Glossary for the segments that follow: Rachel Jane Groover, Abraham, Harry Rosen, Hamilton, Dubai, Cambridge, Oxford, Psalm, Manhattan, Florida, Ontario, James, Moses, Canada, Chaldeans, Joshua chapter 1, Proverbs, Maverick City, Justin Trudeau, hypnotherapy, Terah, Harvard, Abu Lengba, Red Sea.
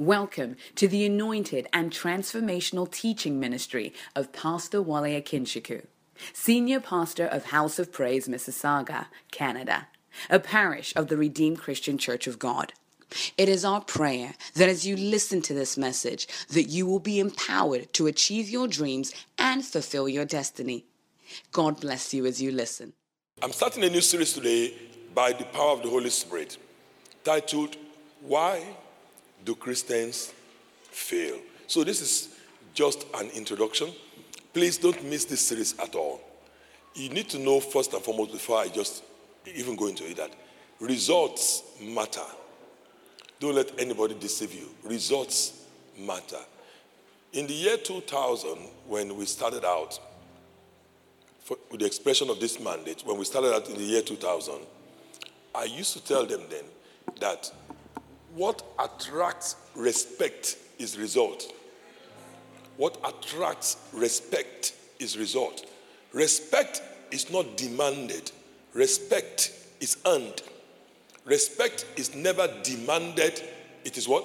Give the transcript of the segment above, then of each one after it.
Welcome to the anointed and transformational teaching ministry of Pastor Wale Akinsiku, Senior Pastor of House of Praise, Mississauga, Canada, a parish of the Redeemed Christian Church of God. It is our prayer that as you listen to this message, that you will be empowered to achieve your dreams and fulfill your destiny. God bless you as you listen. I'm starting a new series today by the power of the Holy Spirit, titled, Why Do Christians Fail? So this is just an introduction. Please don't miss this series at all. You need to know first and foremost, before I just even go into it, that results matter. Don't let anybody deceive you. Results matter. In the year 2000, when we started out, with the expression of this mandate, when we started out in the year 2000, I used to tell them then that what attracts respect is result. What attracts respect is result. Respect is not demanded. Respect is earned. Respect is never demanded. It is what?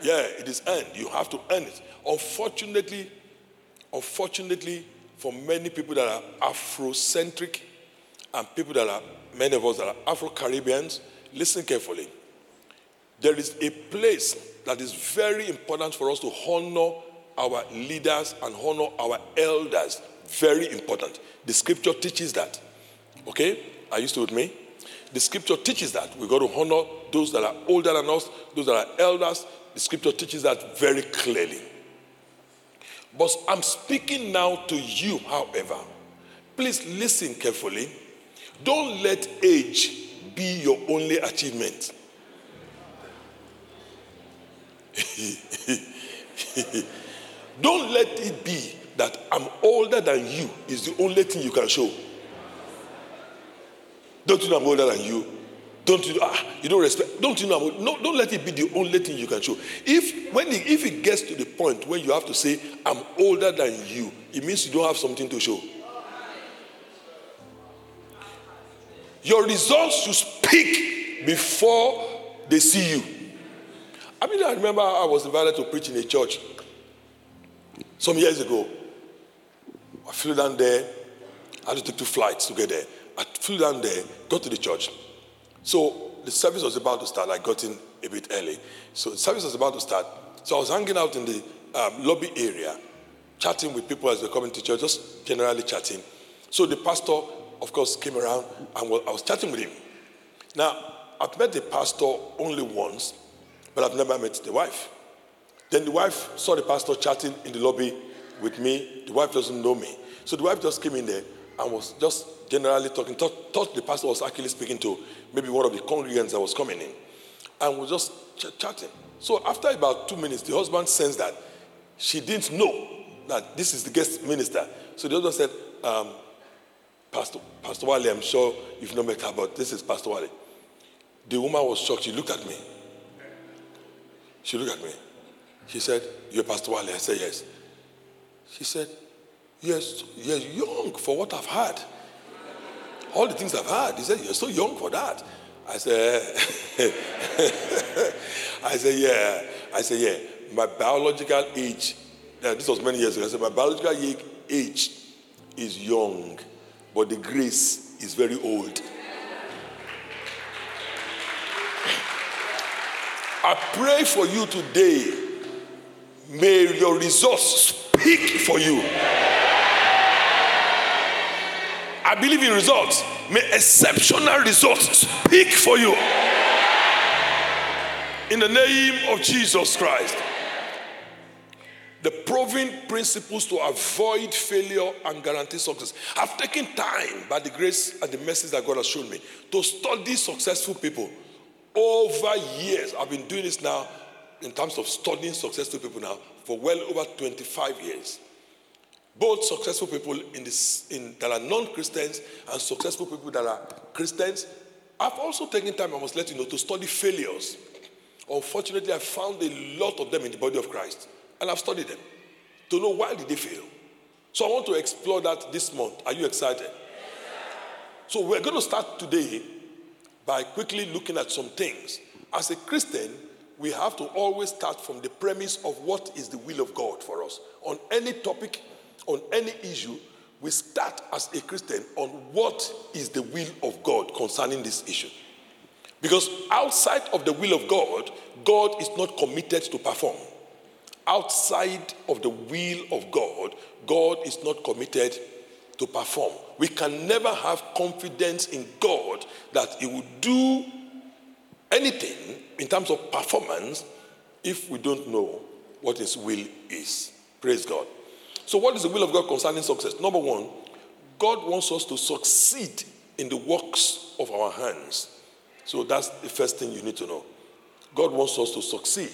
Yeah, it is earned. You have to earn it. Unfortunately, for many people that are Afrocentric and people that are, many of us that are Afro-Caribbeans, listen carefully. There is a place that is very important for us to honor our leaders and honor our elders. Very important. The scripture teaches that. Okay? Are you still with me? The scripture teaches that. We've got to honor those that are older than us, those that are elders. The scripture teaches that very clearly. But I'm speaking now to you, however. Please listen carefully. Don't let age be your only achievement. Don't let it be that I'm older than you is the only thing you can show. Don't you know I'm older than you? Don't you know, you don't respect? Don't you know I'm older? No, don't let it be the only thing you can show. If it gets to the point where you have to say, I'm older than you, it means you don't have something to show. Your results should speak before they see you. I remember I was invited to preach in a church some years ago. I flew down there. I had to take 2 flights to get there. I flew down there, got to the church. So the service was about to start. I got in a bit early. So the service was about to start. So I was hanging out in the lobby area, chatting with people as they were coming to church, just generally chatting. So the pastor, of course, came around, and I was chatting with him. Now, I've met the pastor only once, but I've never met the wife. Then the wife saw the pastor chatting in the lobby with me. The wife doesn't know me. So the wife just came in there and was just generally talking. Thought the pastor was actually speaking to maybe one of the congregants that was coming in. And was just chatting. So after about 2 minutes, the husband sensed that she didn't know that this is the guest minister. So the husband said, Pastor Wale, I'm sure you've not met her, but this is Pastor Wale. The woman was shocked. She looked at me. She said, you're Pastor Wale? I said, yes. She said, yes, you're young for what I've had. All the things I've had. He said, you're so young for that. I said, I said, yeah. My biological age, this was many years ago. I said, my biological age is young, but the grace is very old. I pray for you today. May your results speak for you. I believe in results. May exceptional results speak for you. In the name of Jesus Christ. The proven principles to avoid failure and guarantee success. I've taken time by the grace and the message that God has shown me to study successful people. Over years, I've been doing this now in terms of studying successful people now for well over 25 years. Both successful people that are non-Christians and successful people that are Christians. I've also taken time, I must let you know, to study failures. Unfortunately, I found a lot of them in the body of Christ, and I've studied them to know why did they fail. So I want to explore that this month. Are you excited? Yes, sir. So we're going to start today by quickly looking at some things. As a Christian, we have to always start from the premise of what is the will of God for us. On any topic, on any issue, we start as a Christian on what is the will of God concerning this issue. Because outside of the will of God, God is not committed to perform. Outside of the will of God, God is not committed to perform. We can never have confidence in God that He will do anything in terms of performance if we don't know what His will is. Praise God. So what is the will of God concerning success? Number one, God wants us to succeed in the works of our hands. So that's the first thing you need to know. God wants us to succeed.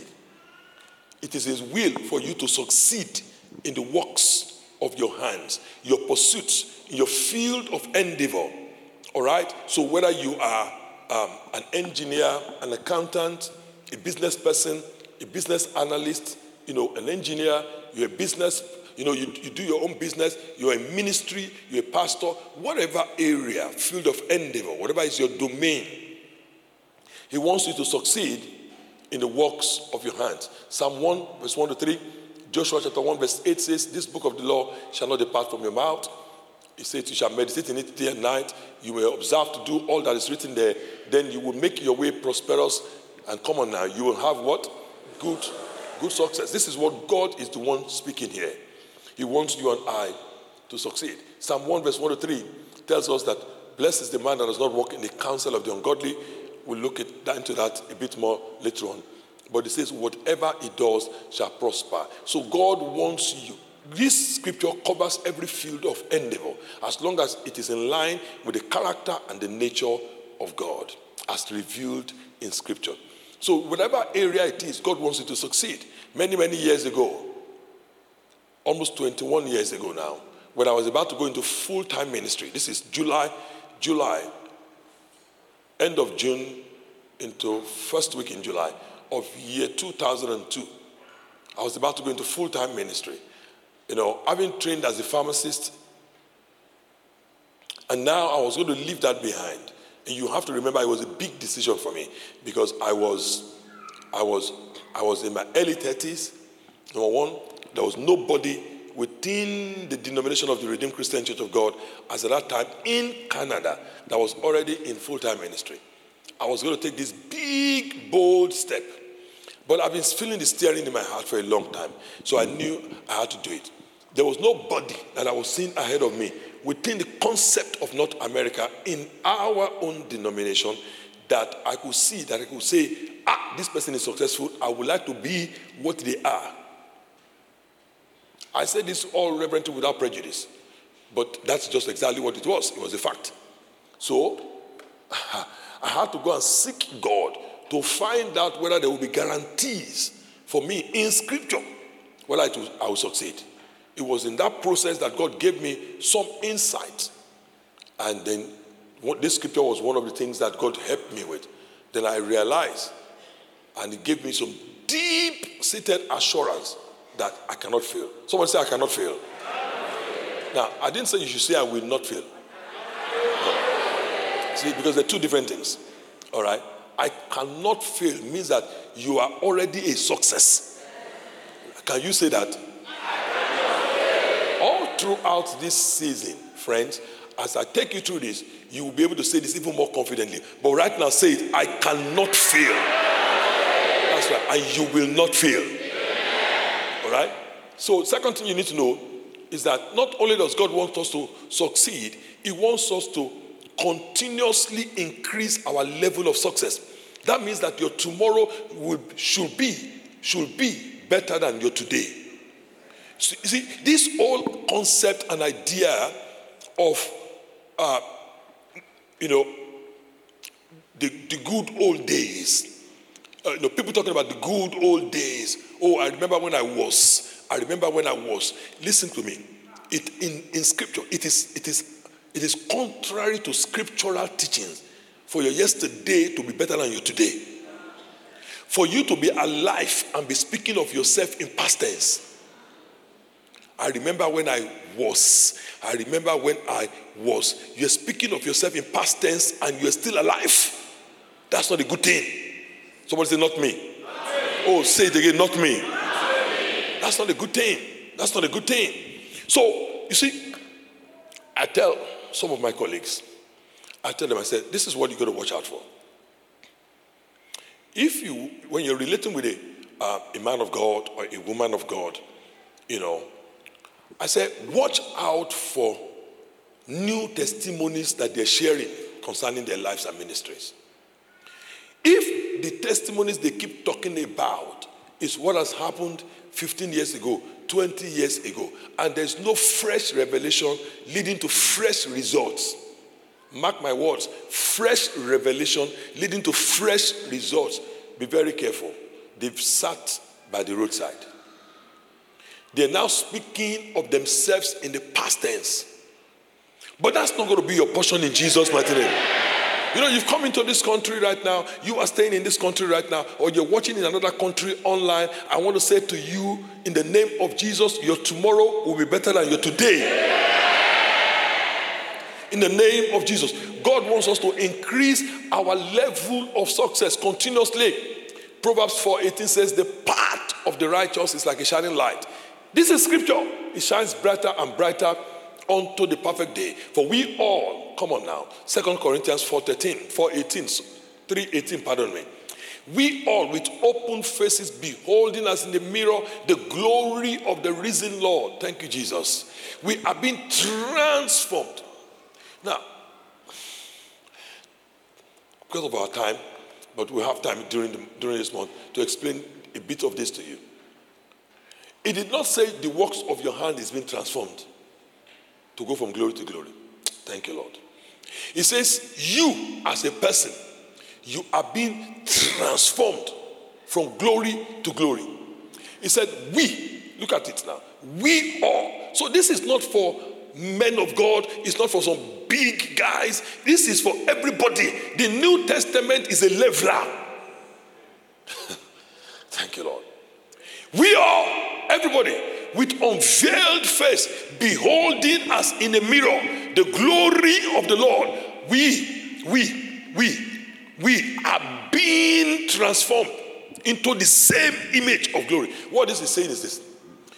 It is His will for you to succeed in the works of your hands, your pursuits, your field of endeavor. All right? So whether you are an engineer, an accountant, a business person, a business analyst, an engineer, you're a business person, you do your own business, you're a ministry, you're a pastor, whatever area, field of endeavor, whatever is your domain, He wants you to succeed in the works of your hands. Psalm 1, verse 1 to 3, Joshua chapter 1, verse 8 says, "This book of the law shall not depart from your mouth." He says, "You shall meditate in it day and night. You will observe to do all that is written there. Then you will make your way prosperous." And come on now, you will have what? Good success. This is what God is the one speaking here. He wants you and I to succeed. Psalm 1 verse 1 to 3 tells us that blessed is the man that does not walk in the counsel of the ungodly. We'll look into that a bit more later on. But it says whatever he does shall prosper. So God wants you. This scripture covers every field of endeavor as long as it is in line with the character and the nature of God as revealed in scripture. So whatever area it is, God wants you to succeed. Many, many years ago, almost 21 years ago now, when I was about to go into full-time ministry. This is July, end of June into first week in July of year 2002. I was about to go into full-time ministry. Having trained as a pharmacist, and now I was going to leave that behind. And you have to remember, it was a big decision for me because I was in my early 30s, number one. There was nobody within the denomination of the Redeemed Christian Church of God as at that time in Canada that was already in full-time ministry. I was going to take this big, bold step. But I've been feeling the stirring in my heart for a long time, so I knew I had to do it. There was nobody that I was seeing ahead of me within the concept of North America in our own denomination that I could see, that I could say, this person is successful. I would like to be what they are. I say this all reverently without prejudice, but that's just exactly what it was. It was a fact. So I had to go and seek God to find out whether there would be guarantees for me in scripture whether I would succeed. It was in that process that God gave me some insight. And then this scripture was one of the things that God helped me with. Then I realized, and it gave me some deep-seated assurance that I cannot fail. Someone say, "I cannot fail." Now, I didn't say you should say, "I will not fail." No. See, because they're two different things. All right? "I cannot fail" means that you are already a success. Can you say that? All throughout this season, friends, as I take you through this, you will be able to say this even more confidently. But right now, say it, "I cannot fail." That's right. And you will not fail. Right? So second thing you need to know is that not only does God want us to succeed, He wants us to continuously increase our level of success. That means that your tomorrow should be better than your today. See, this whole concept and idea of the good old days. People talking about the good old days. "Oh, I remember when I was. I remember when I was." Listen to me. In scripture, it is contrary to scriptural teachings for your yesterday to be better than your today. For you to be alive and be speaking of yourself in past tense. "I remember when I was. I remember when I was." You're speaking of yourself in past tense and you're still alive. That's not a good thing. Somebody say, "Not me." Oh, say it again, not me. That's not a good thing. That's not a good thing. So, you see, I tell some of my colleagues, I tell them, I said, this is what you got to watch out for. If you, when you're relating with a man of God or a woman of God, you know, I said, watch out for new testimonies that they're sharing concerning their lives and ministries. If the testimonies they keep talking about is what has happened 15 years ago, 20 years ago, and there's no fresh revelation leading to fresh results, mark my words, fresh revelation leading to fresh results, be very careful. They've sat by the roadside. They're now speaking of themselves in the past tense. But that's not going to be your portion in Jesus' mighty name. You know, you've come into this country right now, you are staying in this country right now, or you're watching in another country online. I want to say to you, in the name of Jesus, your tomorrow will be better than your today. In the name of Jesus, God wants us to increase our level of success continuously. Proverbs 4:18 says, the path of the righteous is like a shining light. This is scripture. It shines brighter and brighter unto the perfect day. For we all, come on now, 2 Corinthians 4:18, pardon me. We all with open faces beholding as in the mirror the glory of the risen Lord. Thank you, Jesus. We are being transformed. Now, because of our time, but we have time during this month to explain a bit of this to you. It did not say the works of your hand is being transformed to go from glory to glory. Thank you, Lord. It says you as a person, you are being transformed from glory to glory. It said we, look at it now, we all. So this is not for men of God, it's not for some big guys. This is for everybody. The New Testament is a leveler. Thank you, Lord. We all, everybody, with unveiled face, beholding as in a mirror the glory of the Lord. We are being transformed into the same image of glory. What this is saying is this.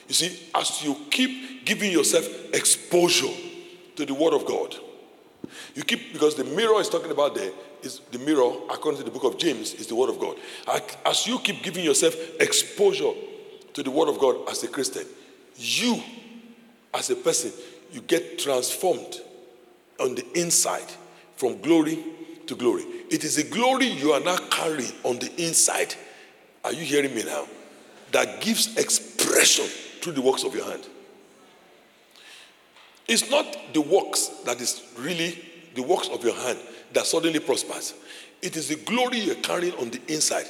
You see, as you keep giving yourself exposure to the word of God, you keep, because the mirror is talking about there is the mirror, according to the book of James, is the word of God. As you keep giving yourself exposure to the word of God as a Christian, you as a person, you get transformed on the inside from glory to glory. It is the glory you are now carrying on the inside, are you hearing me now, that gives expression through the works of your hand. It's not the works that is really the works of your hand that suddenly prospers. It is the glory you're carrying on the inside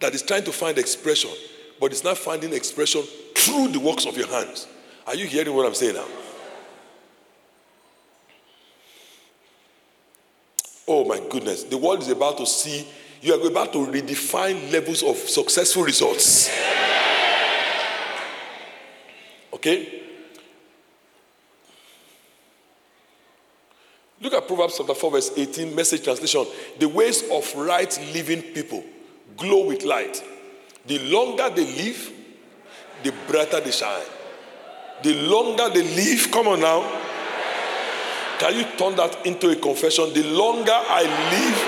that is trying to find expression, but it's not finding expression through the works of your hands. Are you hearing what I'm saying now? Oh my goodness, the world is about to see, you are about to redefine levels of successful results. Okay? Look at Proverbs chapter 4 verse 18, Message translation. The ways of right living people glow with light. The longer they live, the brighter they shine. The longer they live, come on now. Can you turn that into a confession? The longer I live,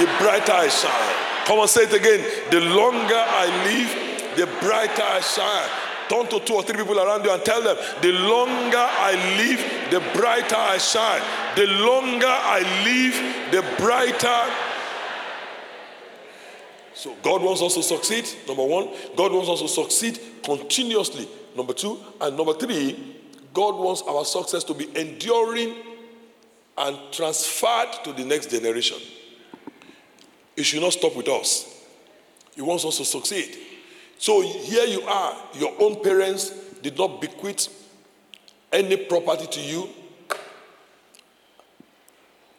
the brighter I shine. Come on, say it again. The longer I live, the brighter I shine. Turn to two or three people around you and tell them, the longer I live, the brighter I shine. The longer I live, the brighter. So God wants us to succeed, number one. God wants us to succeed continuously, number two. And number three, God wants our success to be enduring and transferred to the next generation. It should not stop with us. He wants us to succeed. So here you are, your own parents did not bequeath any property to you.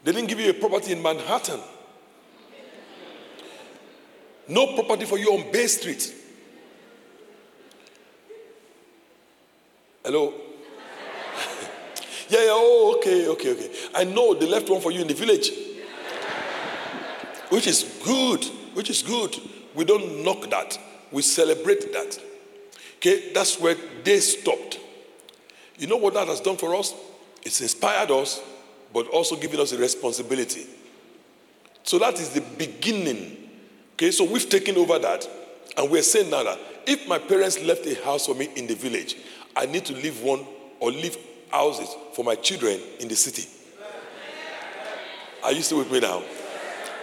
They didn't give you a property in Manhattan. No property for you on Bay Street. Hello? Yeah, oh, okay. I know they left one for you in the village. Which is good. We don't knock that. We celebrate that. Okay, that's where they stopped. You know what that has done for us? It's inspired us, but also given us a responsibility. So that is the beginning. Okay, so we've taken over that, and we're saying now that if my parents left a house for me in the village, I need to leave one or leave houses for my children in the city. Are you still with me now?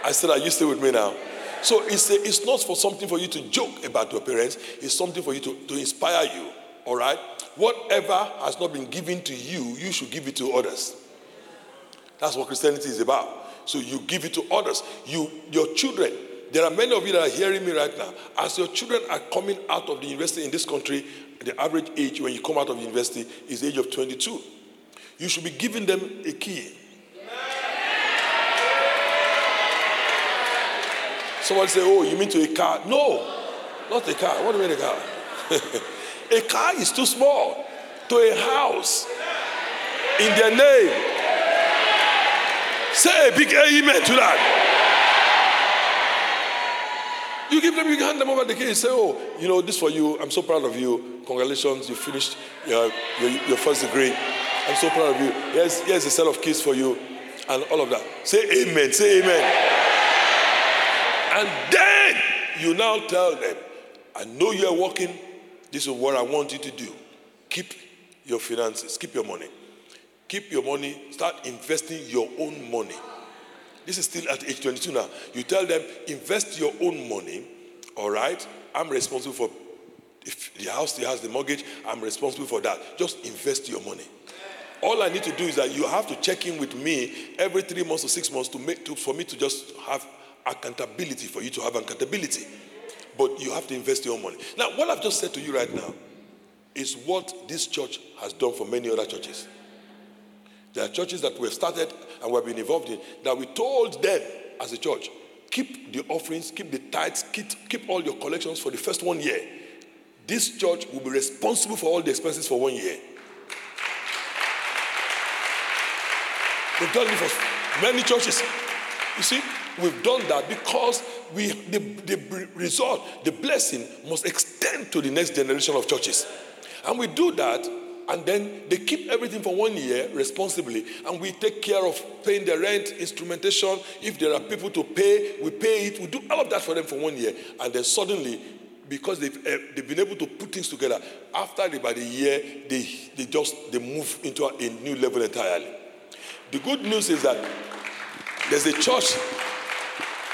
I said, are you still with me now? So it's not for something for you to joke about your parents. It's something for you to inspire you, all right? Whatever has not been given to you, you should give it to others. That's what Christianity is about. So you give it to others. Your children, there are many of you that are hearing me right now. As your children are coming out of the university in this country, the average age when you come out of university is the age of 22. You should be giving them a key. Someone say, oh, you mean to a car? No, not a car. What do you mean a car? A car is too small. To a house. In their name. Say a big amen to that. You give them, you hand them over the key. You say, oh, you know, this for you. I'm so proud of you. Congratulations, you finished your first degree. I'm so proud of you. Here's a set of keys for you. And all of that. Say amen. Say amen. And then you now tell them, I know you are working. This is what I want you to do. Keep your finances. Keep your money. Keep your money. Start investing your own money. This is still at age 22 now. You tell them, invest your own money. All right? I'm responsible for, if the house still has the mortgage, I'm responsible for that. Just invest your money. All I need to do is that you have to check in with me every 3 months or 6 months for me to just have accountability, for you to have accountability. But you have to invest your own money. Now, what I've just said to you right now is what this church has done for many other churches. There are churches that we've started and we've been involved in that we told them as a church, keep the offerings, keep the tithes, keep all your collections for the first 1 year. This church will be responsible for all the expenses for 1 year. We've done it for many churches. You see? We've done that because the result, the blessing must extend to the next generation of churches. And we do that, and then they keep everything for 1 year responsibly, and we take care of paying the rent, instrumentation. If there are people to pay, we pay it. We do all of that for them for 1 year. And then suddenly, because they've been able to put things together, after about a year, they move into a new level entirely. The good news is that there's a church.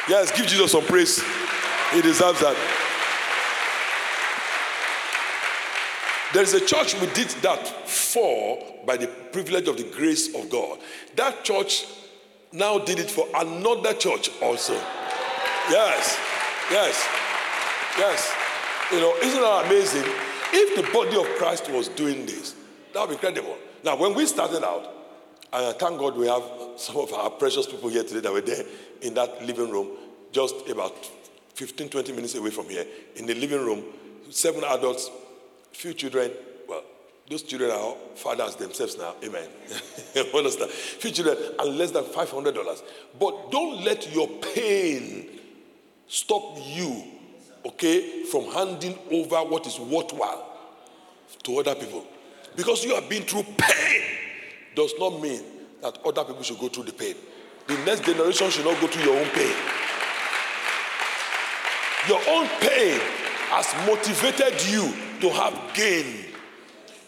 Yes, give Jesus some praise. He deserves that. There's a church we did that for by the privilege of the grace of God. That church now did it for another church also. Yes, yes, yes. You know, isn't that amazing? If the body of Christ was doing this, that would be incredible. Now, when we started out, and I thank God we have some of our precious people here today that were there in that living room, just about 15, 20 minutes away from here. In the living room, 7 adults, few children. Well, those children are fathers themselves now. Amen. Understand? Few children and less than $500. But don't let your pain stop you, okay, from handing over what is worthwhile to other people. Because you have been through pain. Does not mean that other people should go through the pain. The next generation should not go through your own pain. Your own pain has motivated you to have gain.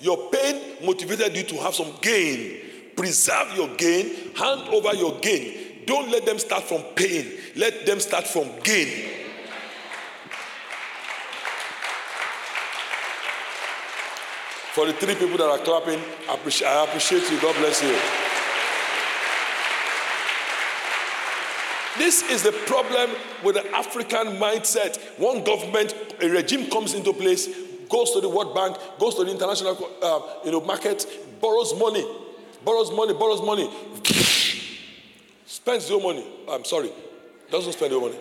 Your pain motivated you to have some gain. Preserve your gain. Hand over your gain. Don't let them start from pain. Let them start from gain. For the 3 people that are clapping, I appreciate you. God bless you. This is the problem with the African mindset. One government, a regime comes into place, goes to the World Bank, goes to the international market, borrows money, spends your money. I'm sorry, doesn't spend your money.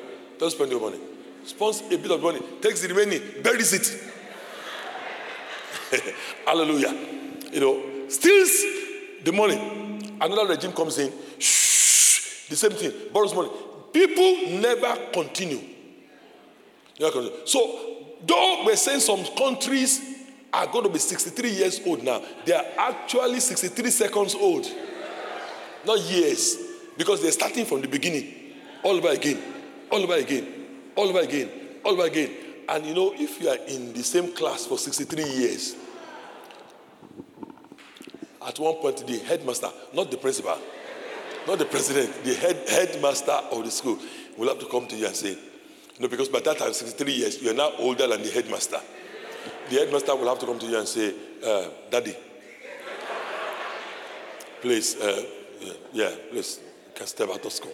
Spends a bit of money, takes the remaining, buries it. Hallelujah. You know, steals the money. Another regime comes in. Shh, the same thing. Borrows money. People never continue. So, though we're saying some countries are going to be 63 years old now, they are actually 63 seconds old. Not years. Because they're starting from the beginning. All over again. All over again. All over again. All over again. And you know, if you are in the same class for 63 years, at one point the headmaster, not the principal, not the president, the headmaster of the school will have to come to you and say, no, because by that time, 63 years, you are now older than the headmaster. The headmaster will have to come to you and say, Daddy, please, please, you can step out of school.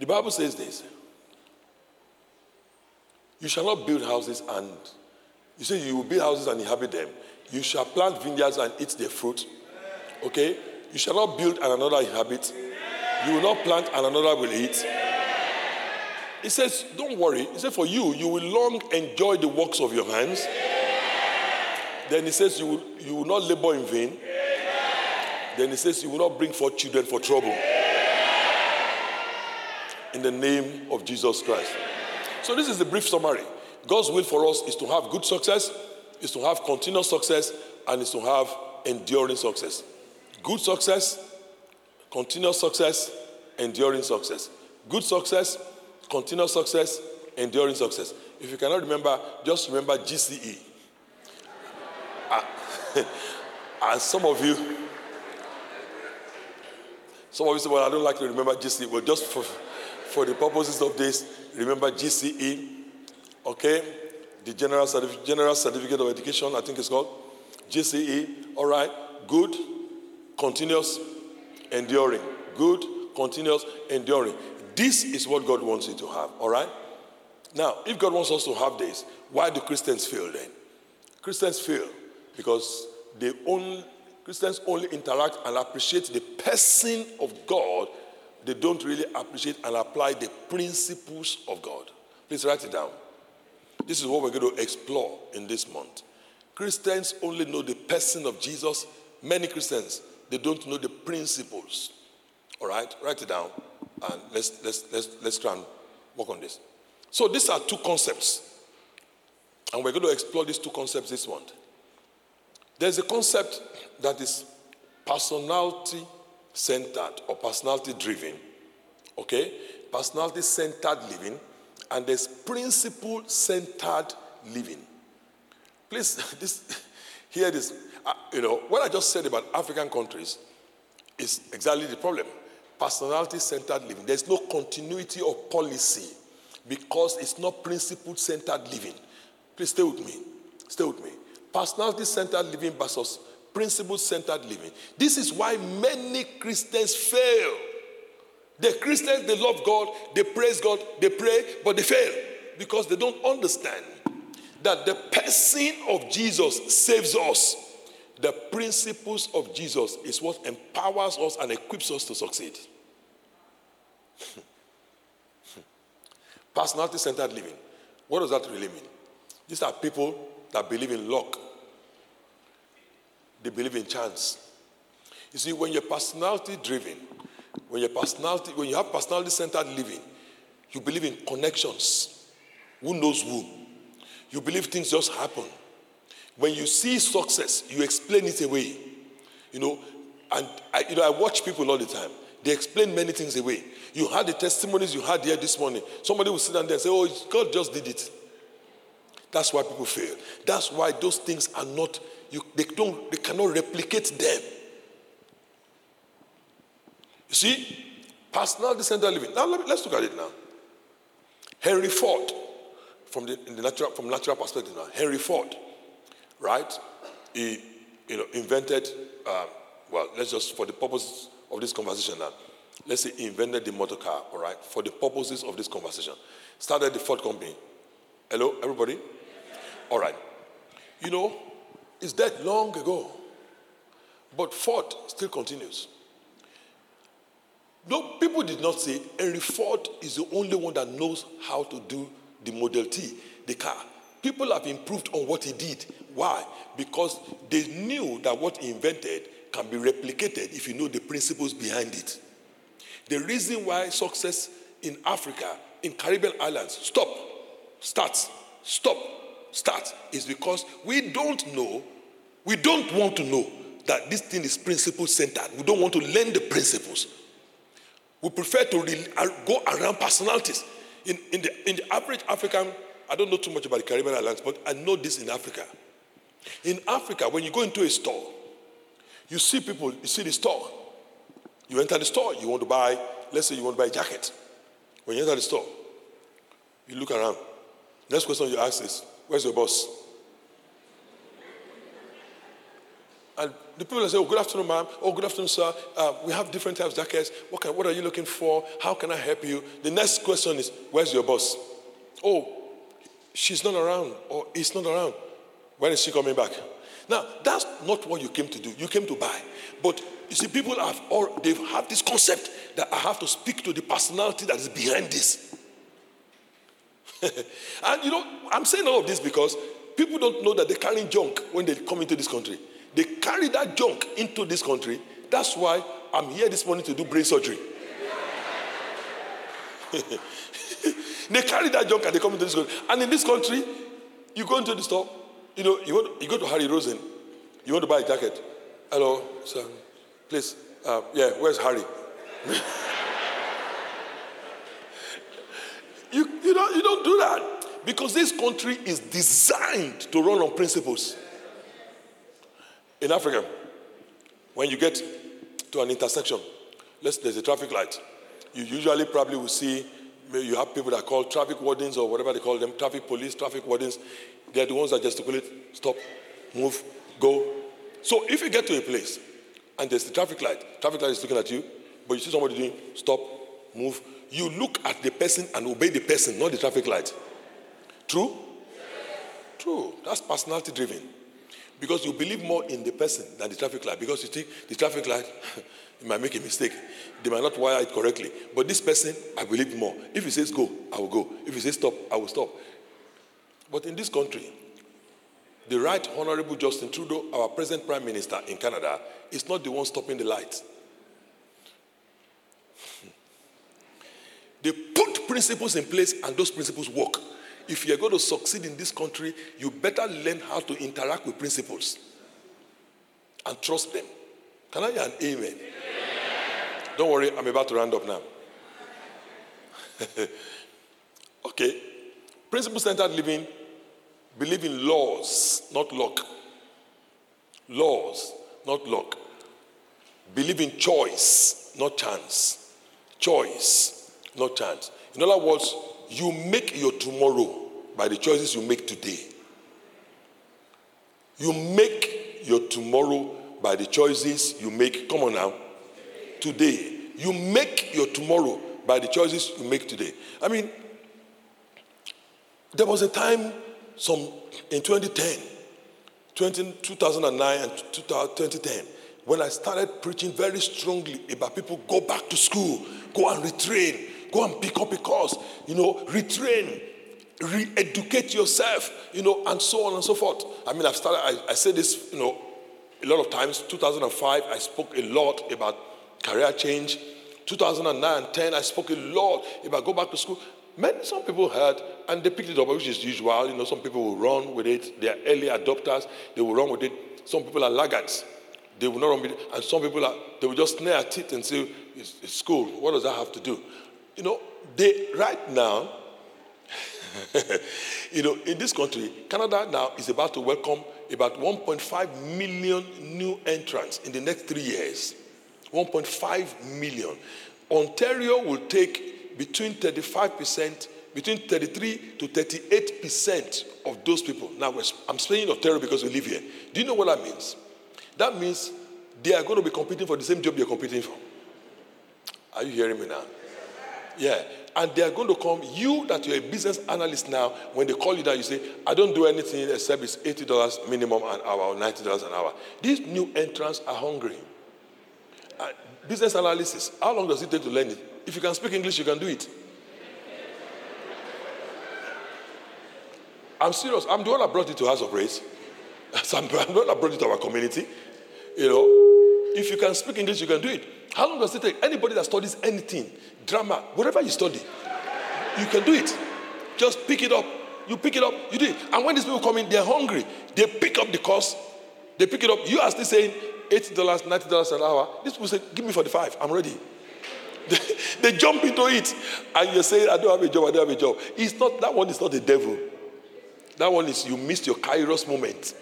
The Bible says this. You shall not build houses and, you say you will build houses and inhabit them. You shall plant vineyards and eat their fruit. Okay? You shall not build and another inhabit. You will not plant and another will eat. It says, don't worry. It says, for you, you will long enjoy the works of your hands. Then it says, you will not labor in vain. Then it says, you will not bring forth children for trouble. In the name of Jesus Christ. So this is the brief summary. God's will for us is to have good success, is to have continuous success, and is to have enduring success. Good success, continuous success, enduring success. Good success, continuous success, enduring success. If you cannot remember, just remember GCE. And some of you say, well, I don't like to remember GCE. Well, just for the purposes of this, remember GCE, okay? The General Certificate of Education, I think it's called. GCE, all right, good, continuous, enduring. Good, continuous, enduring. This is what God wants you to have, all right? Now, if God wants us to have this, why do Christians fail then? Christians fail because Christians only interact and appreciate the person of God. They don't really appreciate and apply the principles of God. Please write it down. This is what we're going to explore in this month. Christians only know the person of Jesus. Many Christians, they don't know the principles. All right, write it down, and let's try and work on this. So these are two concepts, and we're going to explore these two concepts this month. There's a concept that is personality-centered or personality-driven, okay? Personality-centered living, and there's principle-centered living. Please, hear this. What I just said about African countries is exactly the problem. Personality-centered living. There's no continuity of policy because it's not principle-centered living. Please stay with me. Stay with me. Personality-centered living versus principle-centered living. This is why many Christians fail. The Christians, they love God, they pray, but they fail because they don't understand that the person of Jesus saves us. The principles of Jesus is what empowers us and equips us to succeed. Personality-centered living. What does that really mean? These are people that believe in luck. They believe in chance. You see, when you're personality-driven, when you have personality-centered living, you believe in connections. Who knows who? You believe things just happen. When you see success, you explain it away. I watch people all the time. They explain many things away. You had the testimonies you had here this morning. Somebody will sit down there and say, oh, God just did it. That's why people fail. That's why those things are not, they cannot replicate them. You see, personality-centered living. Now, let's look at it now. Henry Ford, from natural perspective now, Henry Ford. Right? He, invented, let's just, for the purpose of this conversation now, let's say he invented the motor car, all right, for the purposes of this conversation. Started the Ford company. Hello, everybody? All right. It's dead long ago. But Ford still continues. Though people did not say, Henry Ford is the only one that knows how to do the Model T, the car. People have improved on what he did. Why? Because they knew that what he invented can be replicated if you know the principles behind it. The reason why success in Africa, in Caribbean islands, stop, start, is because we don't want to know that this thing is principle-centered. We don't want to learn the principles. We prefer to go around personalities. In the average African, I don't know too much about the Caribbean islands, but I know this in Africa. In Africa, when you go into a store, you see people, you see the store. You enter the store, you want to buy, let's say you want to buy a jacket. When you enter the store, you look around. Next question you ask is, where's your boss? And the people say, oh, good afternoon, ma'am. Oh, good afternoon, sir. We have different types of jackets. What are you looking for? How can I help you? The next question is, where's your boss? Oh, she's not around, or he's not around. When is she coming back? Now, that's not what you came to do. You came to buy. But you see, people they have this concept that I have to speak to the personality that is behind this. And I'm saying all of this because people don't know that they're carrying junk when they come into this country. They carry that junk into this country. That's why I'm here this morning to do brain surgery. They carry that junk and they come into this country. And in this country, you go into the store, you go to Harry Rosen, you want to buy a jacket. Hello, sir, please. Where's Harry? You don't do that, because this country is designed to run on principles. In Africa, when you get to an intersection, there's a traffic light. You usually probably will see, you have people that call traffic wardens or whatever they call them, traffic police, traffic wardens. They're the ones that gesticulate, stop, move, go. So if you get to a place and there's the traffic light is looking at you, but you see somebody doing stop, move, you look at the person and obey the person, not the traffic light. True? Yes. True. That's personality driven. Because you believe more in the person than the traffic light. Because you think the traffic light, you might make a mistake. They might not wire it correctly. But this person, I believe more. If he says go, I will go. If he says stop, I will stop. But in this country, the Right Honorable Justin Trudeau, our present Prime Minister in Canada, is not the one stopping the light. They put principles in place and those principles work. If you're going to succeed in this country, you better learn how to interact with principles and trust them. Can I hear an amen? Yeah. Don't worry, I'm about to round up now. Okay. Principle-centered living, believe in laws, not luck. Laws, not luck. Believe in choice, not chance. Choice, not chance. In other words, you make your tomorrow by the choices you make today. You make your tomorrow by the choices you make. Come on now. Today. You make your tomorrow by the choices you make today. I mean, there was a time in 2009 and 2010, when I started preaching very strongly about people go back to school, go and retrain. Go and pick up a course, retrain, re-educate yourself, and so on and so forth. I mean, I said this, a lot of times. 2005, I spoke a lot about career change. 2009 and 10, I spoke a lot about go back to school. Some people heard, and they picked it up, which is usual. Some people will run with it. They are early adopters. They will run with it. Some people are laggards. They will not run with it. And some people, they will just snare at it and say, it's school. What does that have to do? They right now, in this country, Canada now is about to welcome about 1.5 million new entrants in the next 3 years. 1.5 million. Ontario will take between 33 to 38% of those people. Now, I'm saying Ontario because we live here. Do you know what that means? That means they are going to be competing for the same job you're competing for. Are you hearing me now? Yeah, and they are going to come. You that you're a business analyst now, when they call you that, you say, I don't do anything except it's $80 minimum an hour or $90 an hour. These new entrants are hungry. Business analysis, how long does it take to learn it? If you can speak English, you can do it. I'm serious. I'm the one that brought it to House of Praise. I'm the one that brought it to our community. If you can speak English, you can do it. How long does it take? Anybody that studies anything, drama, whatever you study, you can do it. Just pick it up. You pick it up, you do it. And when these people come in, they're hungry. They pick up the cost. They pick it up. You are still saying $80, $90 an hour. These people say, give me 45. I'm ready. They jump into it. And you say, I don't have a job. I don't have a job. It's not, that one is not the devil. That one is you missed your Kairos moment.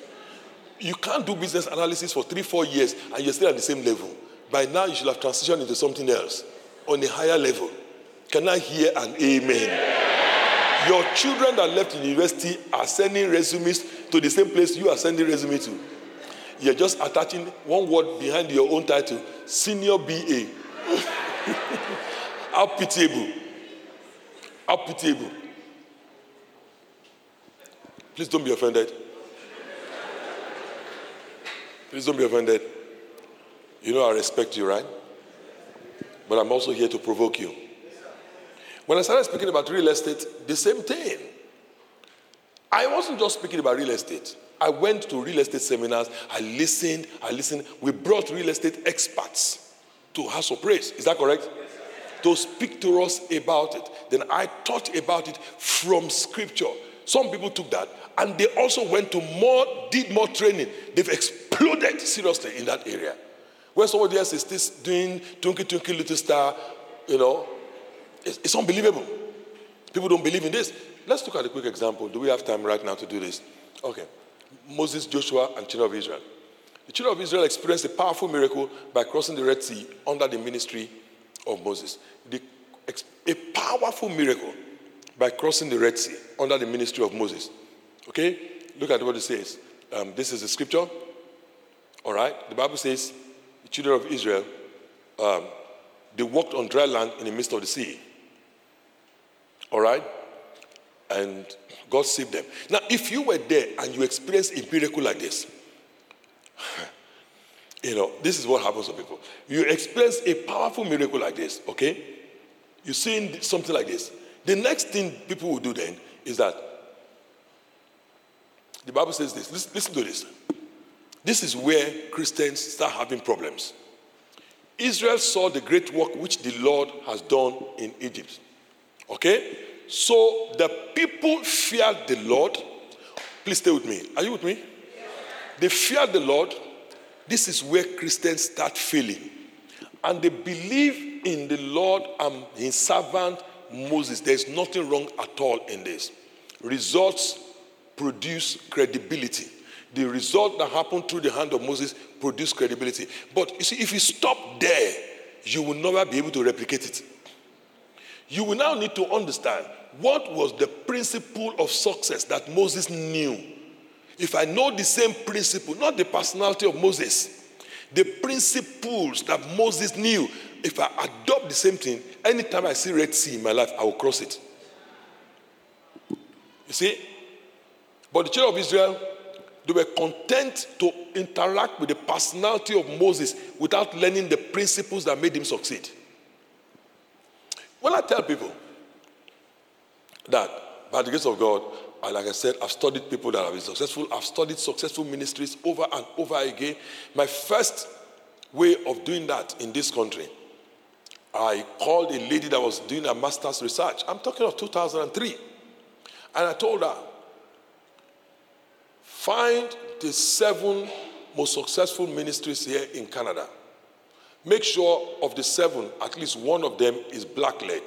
You can't do business analysis for 3-4 years and you're still at the same level. By now, you should have transitioned into something else on a higher level. Can I hear an amen? Yeah. Your children that left university are sending resumes to the same place you are sending resumes to. You're just attaching one word behind your own title, Senior BA. How pitiable. How pitiable. Please don't be offended. Please don't be offended. You know I respect you, right? But I'm also here to provoke you. When I started speaking about real estate, the same thing. I wasn't just speaking about real estate. I went to real estate seminars. I listened. We brought real estate experts to House of Praise. Is that correct? Yes, to speak to us about it. Then I taught about it from scripture. Some people took that. And they also went to did more training. They've exploded seriously in that area. Where somebody else is still doing Twinkle Twinkle Little Star, you know, it's unbelievable. People don't believe in this. Let's look at a quick example. Do we have time right now to do this? Okay. Moses, Joshua, and children of Israel. The children of Israel experienced a powerful miracle by crossing the Red Sea under the ministry of Moses. A powerful miracle by crossing the Red Sea under the ministry of Moses. Okay, look at what it says. This is the scripture. All right, the Bible says the children of Israel, they walked on dry land in the midst of the sea. All right, and God saved them. Now, if you were there and you experienced a miracle like this, you know, this is what happens to people. You experience a powerful miracle like this, okay? You're seeing something like this. The next thing people will do then is that the Bible says this. Listen to this. This is where Christians start having problems. Israel saw the great work which the Lord has done in Egypt. Okay? So the people feared the Lord. Please stay with me. Are you with me? Yeah. They feared the Lord. This is where Christians start failing. And they believe in the Lord and his servant Moses. There is nothing wrong at all in this. Results produce credibility. The result that happened through the hand of Moses produced credibility. But you see, if you stop there, you will never be able to replicate it. You will now need to understand what was the principle of success that Moses knew. If I know the same principle, not the personality of Moses, the principles that Moses knew, if I adopt the same thing, anytime I see Red Sea in my life, I will cross it. You see? But the children of Israel, they were content to interact with the personality of Moses without learning the principles that made him succeed. When I tell people that, by the grace of God, and like I said, I've studied people that have been successful. I've studied successful ministries over and over again. My first way of doing that in this country, I called a lady that was doing a master's research. I'm talking of 2003. And I told her, find the 7 most successful ministries here in Canada. Make sure of the 7, at least one of them is black-led.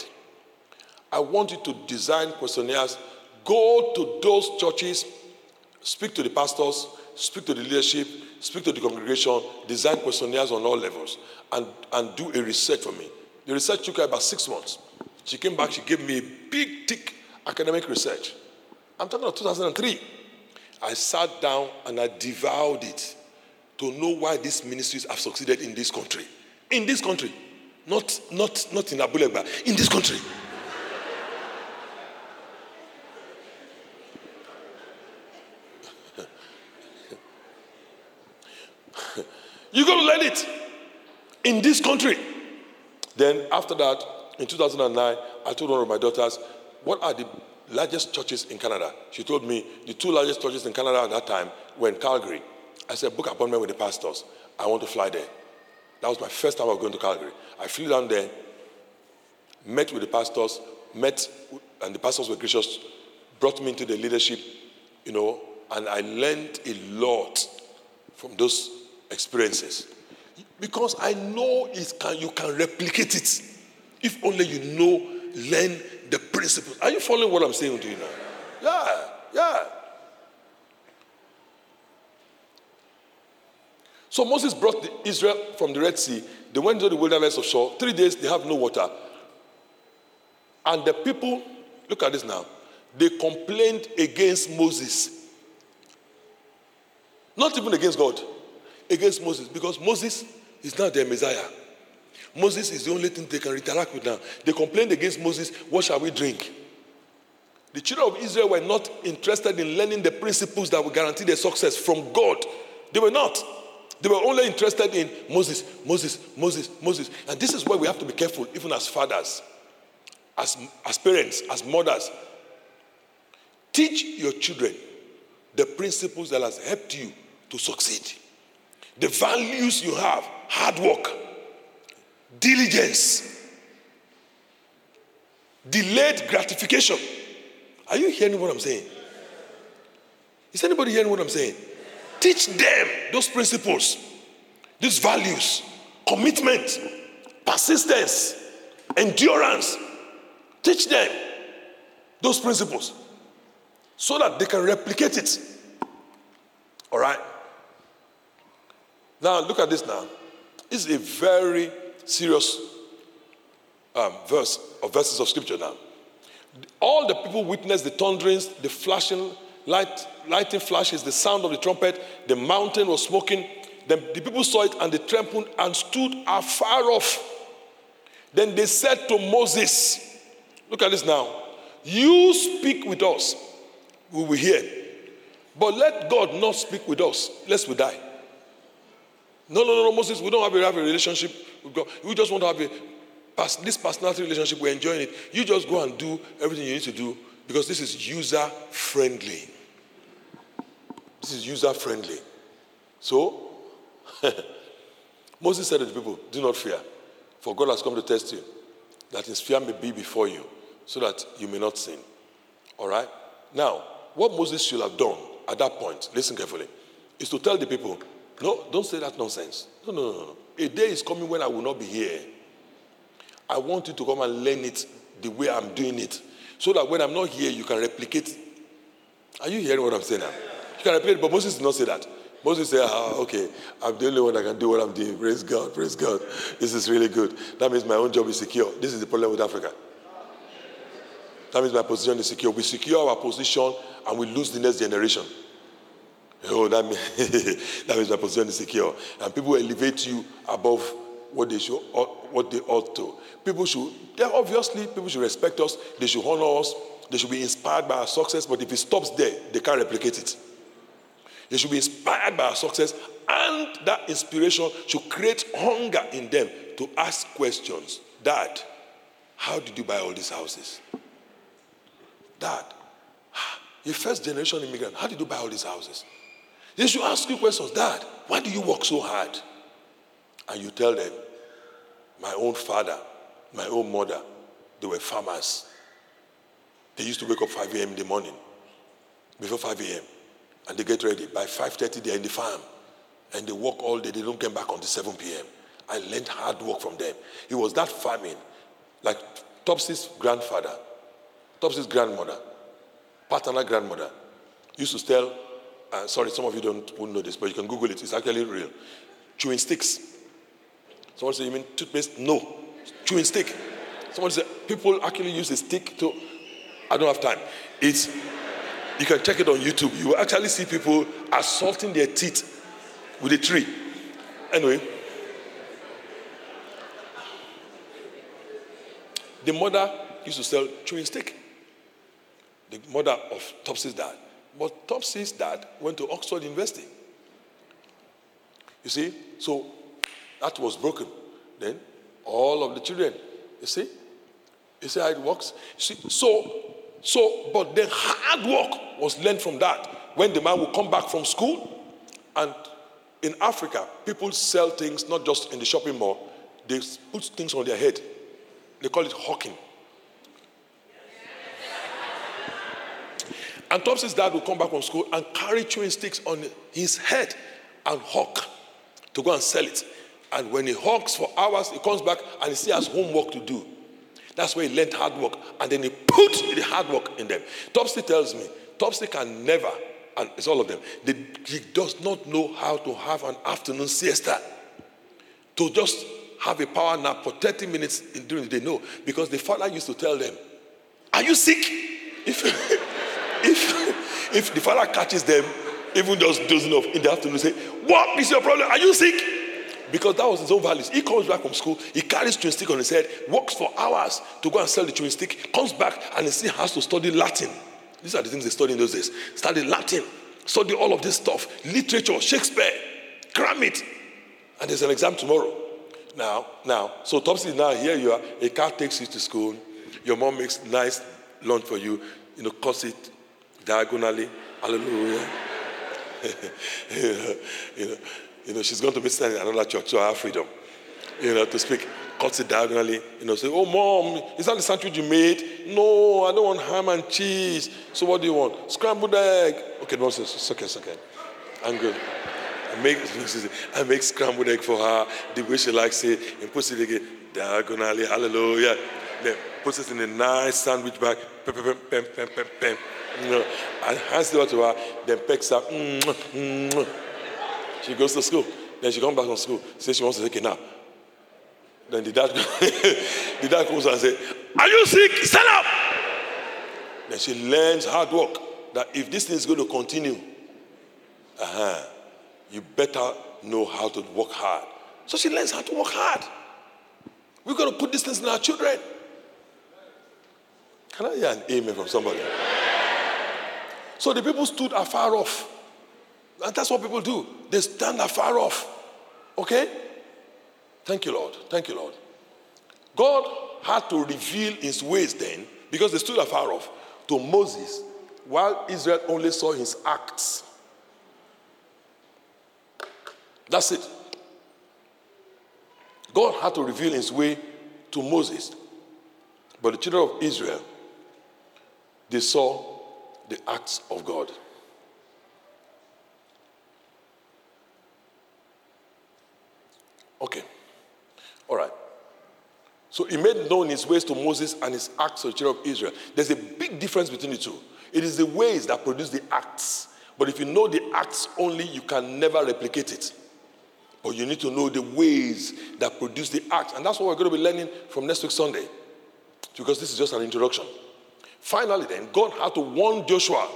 I want you to design questionnaires. Go to those churches, speak to the pastors, speak to the leadership, speak to the congregation, design questionnaires on all levels, and do a research for me. The research took her about 6 months. She came back, she gave me a big, thick academic research. I'm talking of 2003. I sat down and I devoured it to know why these ministries have succeeded in this country. In this country. Not in Abu Lengba. In this country. You got to learn it. In this country. Then after that, in 2009, I told one of my daughters, what are the largest churches in Canada? She told me the 2 largest churches in Canada at that time were in Calgary. I said, book appointment with the pastors. I want to fly there. That was my first time I was going to Calgary. I flew down there, met with the pastors, and the pastors were gracious, brought me into the leadership, and I learned a lot from those experiences. Because I know you can replicate it if only learn the principles. Are you following what I'm saying to you now? Yeah. So Moses brought Israel from the Red Sea. They went into the wilderness of Shur. 3 days, they have no water. And the people, look at this now, they complained against Moses. Not even against God, against Moses, because Moses is now their Messiah. Moses is the only thing they can interact with now. They complained against Moses, what shall we drink? The children of Israel were not interested in learning the principles that would guarantee their success from God. They were not. They were only interested in Moses. And this is why we have to be careful, even as fathers, as parents, as mothers. Teach your children the principles that has helped you to succeed. The values you have, hard work, diligence, delayed gratification. Are you hearing what I'm saying? Is anybody hearing what I'm saying? Teach them those principles, these values, commitment, persistence, endurance. Teach them those principles so that they can replicate it. All right? Now, look at this now. This is a very serious verse or verses of scripture now. All the people witnessed the thunderings, the flashing, lightning flashes, the sound of the trumpet, the mountain was smoking. Then the people saw it and they trembled and stood afar off. Then they said to Moses, look at this now. You speak with us, we will hear. But let God not speak with us, lest we die. No, Moses, we don't have a relationship with God. We just want to have this personality relationship. We're enjoying it. You just go and do everything you need to do because this is user-friendly. So, Moses said to the people, do not fear, for God has come to test you, that his fear may be before you, so that you may not sin. All right? Now, what Moses should have done at that point, listen carefully, is to tell the people, no, don't say that nonsense. No. A day is coming when I will not be here. I want you to come and learn it the way I'm doing it, so that when I'm not here, you can replicate it. Are you hearing what I'm saying now? You can replicate it, but Moses did not say that. Moses said, okay, I'm the only one that can do what I'm doing. Praise God. This is really good. That means my own job is secure. This is the problem with Africa. That means my position is secure. We secure our position and we lose the next generation. Oh, that means my position is secure. And people elevate you above what they ought to. People should respect us. They should honor us. They should be inspired by our success. But if it stops there, they can't replicate it. They should be inspired by our success. And that inspiration should create hunger in them to ask questions. Dad, how did you buy all these houses? Dad, you're first generation immigrant. How did you buy all these houses? They should ask you questions. Dad, why do you work so hard? And you tell them, my own father, my own mother, they were farmers. They used to wake up 5 a.m. in the morning, before 5 a.m., and they get ready. By 5:30, they're in the farm, and they work all day. They don't come back until 7 p.m. I learned hard work from them. It was that farming, like Topsy's grandfather, Topsy's grandmother, paternal grandmother, used to tell, some of you won't know this, but you can Google it. It's actually real. Chewing sticks. Someone said, you mean toothpaste? No. Chewing stick. Someone said, people actually use a stick to... I don't have time. You can check it on YouTube. You will actually see people assaulting their teeth with a tree. Anyway. The mother used to sell chewing stick. The mother of Topsy's dad. But Topsy's dad went to Oxford University. You see? So that was broken. Then all of the children, you see? You see how it works? You see? But the hard work was learned from that. When the man would come back from school and In Africa, people sell things not just in the shopping mall. They put things on their head. They call it hawking. And Topsy's dad would come back from school and carry chewing sticks on his head and hawk to go and sell it. And when he hawks for hours, he comes back and he still has homework to do. That's where he learned hard work. And then he put the hard work in them. Topsy tells me, Topsy can never, and it's all of them, he does not know how to have an afternoon siesta. To just have a power nap for 30 minutes during the day. No, because the father used to tell them, are you sick? If the father catches them, even just dozing off in the afternoon, say, what is your problem? Are you sick? Because that was his own values. He comes back from school, he carries chewing stick on his head, works for hours to go and sell the chewing stick, comes back and he still has to study Latin. These are the things they studied in those days. Study Latin, study all of this stuff, literature, Shakespeare, cram it. And there's an exam tomorrow. Now. So Topsy, now here you are, a car takes you to school, your mom makes nice lunch for you, cuts it diagonally, hallelujah. She's going to be standing in another church, so I have freedom, to speak. Cuts it diagonally, say, oh, mom, is that the sandwich you made? No, I don't want ham and cheese. So what do you want? Scrambled egg. Okay, nonsense. It's okay. I'm good. I make scrambled egg for her, the way she likes it, and puts it again, diagonally, hallelujah. Then puts it in a nice sandwich bag, and hands it over to her, then pecks her. She goes to school. Then she comes back from school, says she wants to take a nap. Then the dad comes and says, are you sick? Stand up! Then she learns hard work, that if this thing is going to continue, you better know how to work hard. So she learns how to work hard. We've got to put these things in our children. Can I hear an amen from somebody? So the people stood afar off. And that's what people do. They stand afar off. Okay? Thank you, Lord. God had to reveal his ways then, because they stood afar off, to Moses, while Israel only saw his acts. That's it. God had to reveal his way to Moses. But the children of Israel, they saw the acts of God. Okay. All right. So he made known his ways to Moses and his acts to the children of Israel. There's a big difference between the two. It is the ways that produce the acts. But if you know the acts only, you can never replicate it. But you need to know the ways that produce the acts. And that's what we're going to be learning from next week Sunday, because this is just an introduction. Finally then, God had to warn Joshua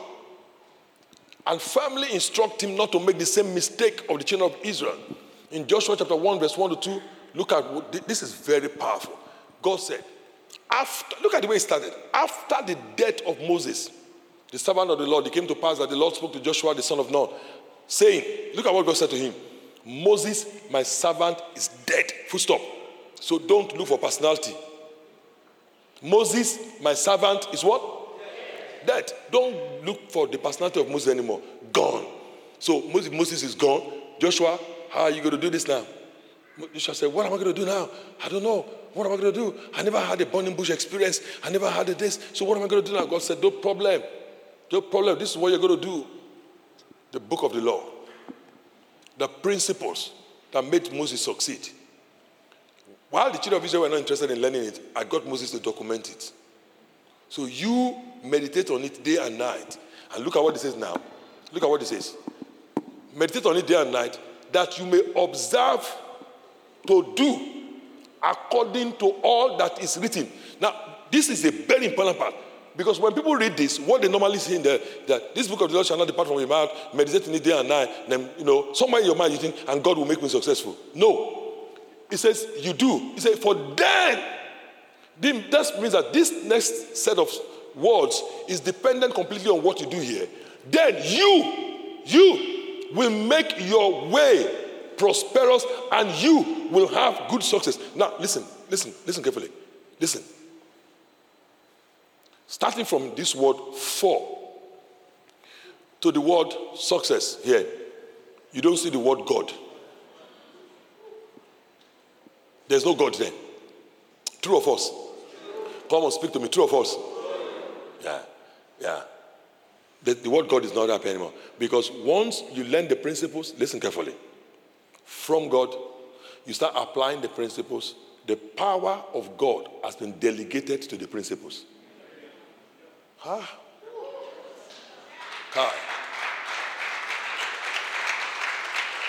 and firmly instruct him not to make the same mistake of the children of Israel. In Joshua chapter 1, verse 1 to 2, look at what, this is very powerful. God said, look at the way it started. After the death of Moses, the servant of the Lord, it came to pass that the Lord spoke to Joshua, the son of Nun, saying, look at what God said to him, Moses, my servant, is dead. Full stop. So don't look for personality. Moses, my servant, is what? Dead. Don't look for the personality of Moses anymore. Gone. So Moses is gone. Joshua, how are you going to do this now? Joshua said, what am I going to do now? I don't know. What am I going to do? I never had a burning bush experience. I never had this. So what am I going to do now? God said, no problem. This is what you're going to do. The book of the law. The principles that made Moses succeed. While the children of Israel were not interested in learning it, I got Moses to document it. So you meditate on it day and night. And look at what it says now. Look at what it says. Meditate on it day and night, that you may observe to do according to all that is written. Now, this is a very important part, because when people read this, what they normally see in there, that this book of the law shall not depart from your mouth, meditate in it day and night, then, somewhere in your mind you think, and God will make me successful. No. It says, you do. It says, for then. That means that this next set of words is dependent completely on what you do here. Then you will make your way prosperous and you will have good success. Now, listen carefully. Listen. Starting from this word for to the word success here, you don't see the word God. There's no God then. True or false? Come on, speak to me. True or false? Yeah, yeah. The word God is not up anymore. Because once you learn the principles, listen carefully, from God, you start applying the principles. The power of God has been delegated to the principles. Huh?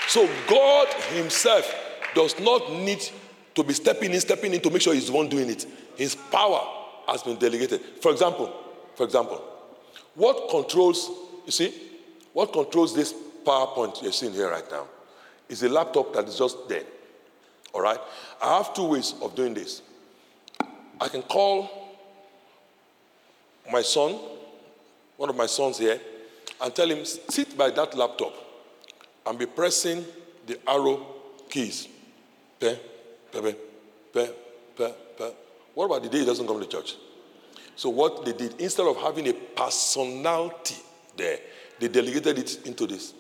So God himself does not need to be stepping in to make sure he's the one doing it. His power has been delegated. For example, what controls this PowerPoint you're seeing here right now is a laptop that is just there. All right? I have two ways of doing this. I can call my son, one of my sons here, and tell him, sit by that laptop and be pressing the arrow keys. What about the day he doesn't come to church? So what they did, instead of having a personality there, they delegated it into this.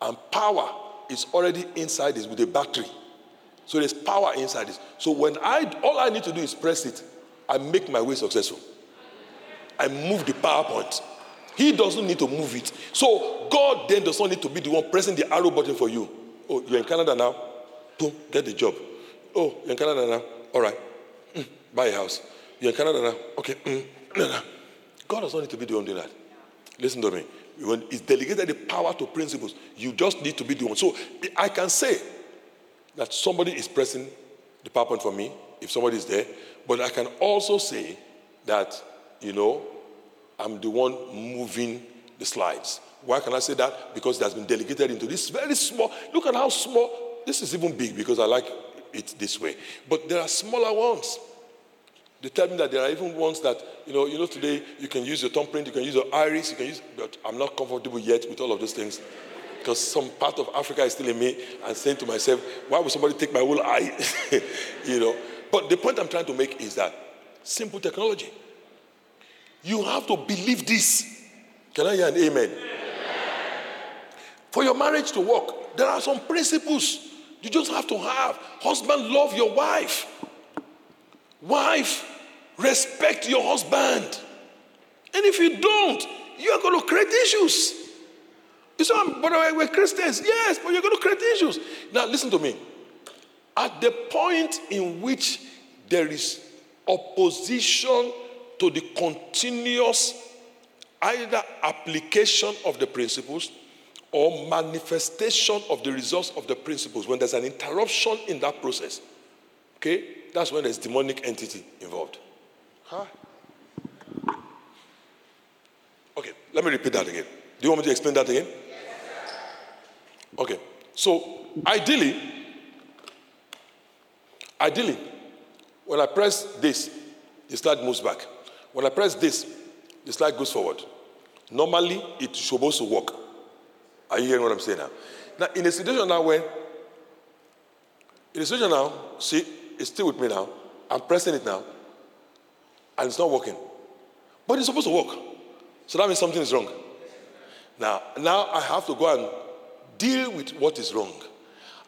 And power is already inside this with a battery. So there's power inside this. So when all I need to do is press it, I make my way successful. I move the PowerPoint. He doesn't need to move it. So God then does not need to be the one pressing the arrow button for you. Oh, you're in Canada now. Boom, get the job. Oh, you're in Canada now. All right. Buy a house. You're in Canada now. Okay. God does not need to be the one doing that. Listen to me. When it's delegated the power to principles, you just need to be the one. So I can say that somebody is pressing the PowerPoint for me, if somebody is there. But I can also say that, I'm the one moving the slides. Why can I say that? Because it has been delegated into this very small. Look at how small. This is even big because I like it this way. But there are smaller ones. They tell me that there are even ones that, today you can use your thumbprint, you can use your iris, but I'm not comfortable yet with all of those things because some part of Africa is still in me and saying to myself, why would somebody take my whole eye? But the point I'm trying to make is that simple technology. You have to believe this. Can I hear an amen? Amen? For your marriage to work, there are some principles you just have to have. Husband, love your wife. Wife, respect your husband. And if you don't, you are going to create issues. You say, but we're Christians. Yes, but you're going to create issues. Now, listen to me. At the point in which there is opposition to the continuous either application of the principles or manifestation of the results of the principles, when there's an interruption in that process, okay, that's when there's demonic entity involved. Huh? Okay, let me repeat that again. Do you want me to explain that again? Yes, sir. Okay, so ideally, when I press this, the slide moves back. When I press this, the slide goes forward. Normally, it's supposed to work. Are you hearing what I'm saying now? Now, in a situation now, see, it's still with me now. I'm pressing it now, and it's not working. But it's supposed to work. So that means something is wrong. Now I have to go and deal with what is wrong.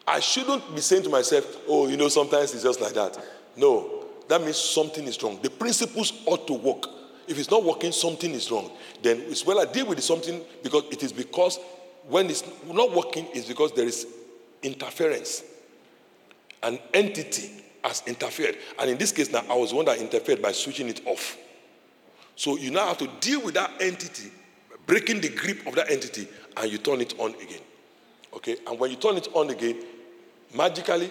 I shouldn't be saying to myself, oh, sometimes it's just like that. No. That means something is wrong. The principles ought to work. If it's not working, something is wrong. Then it's well I deal with something because when it's not working, it's because there is interference. An entity has interfered. And in this case now, I was the one that interfered by switching it off. So you now have to deal with that entity, breaking the grip of that entity, and you turn it on again. Okay? And when you turn it on again, magically,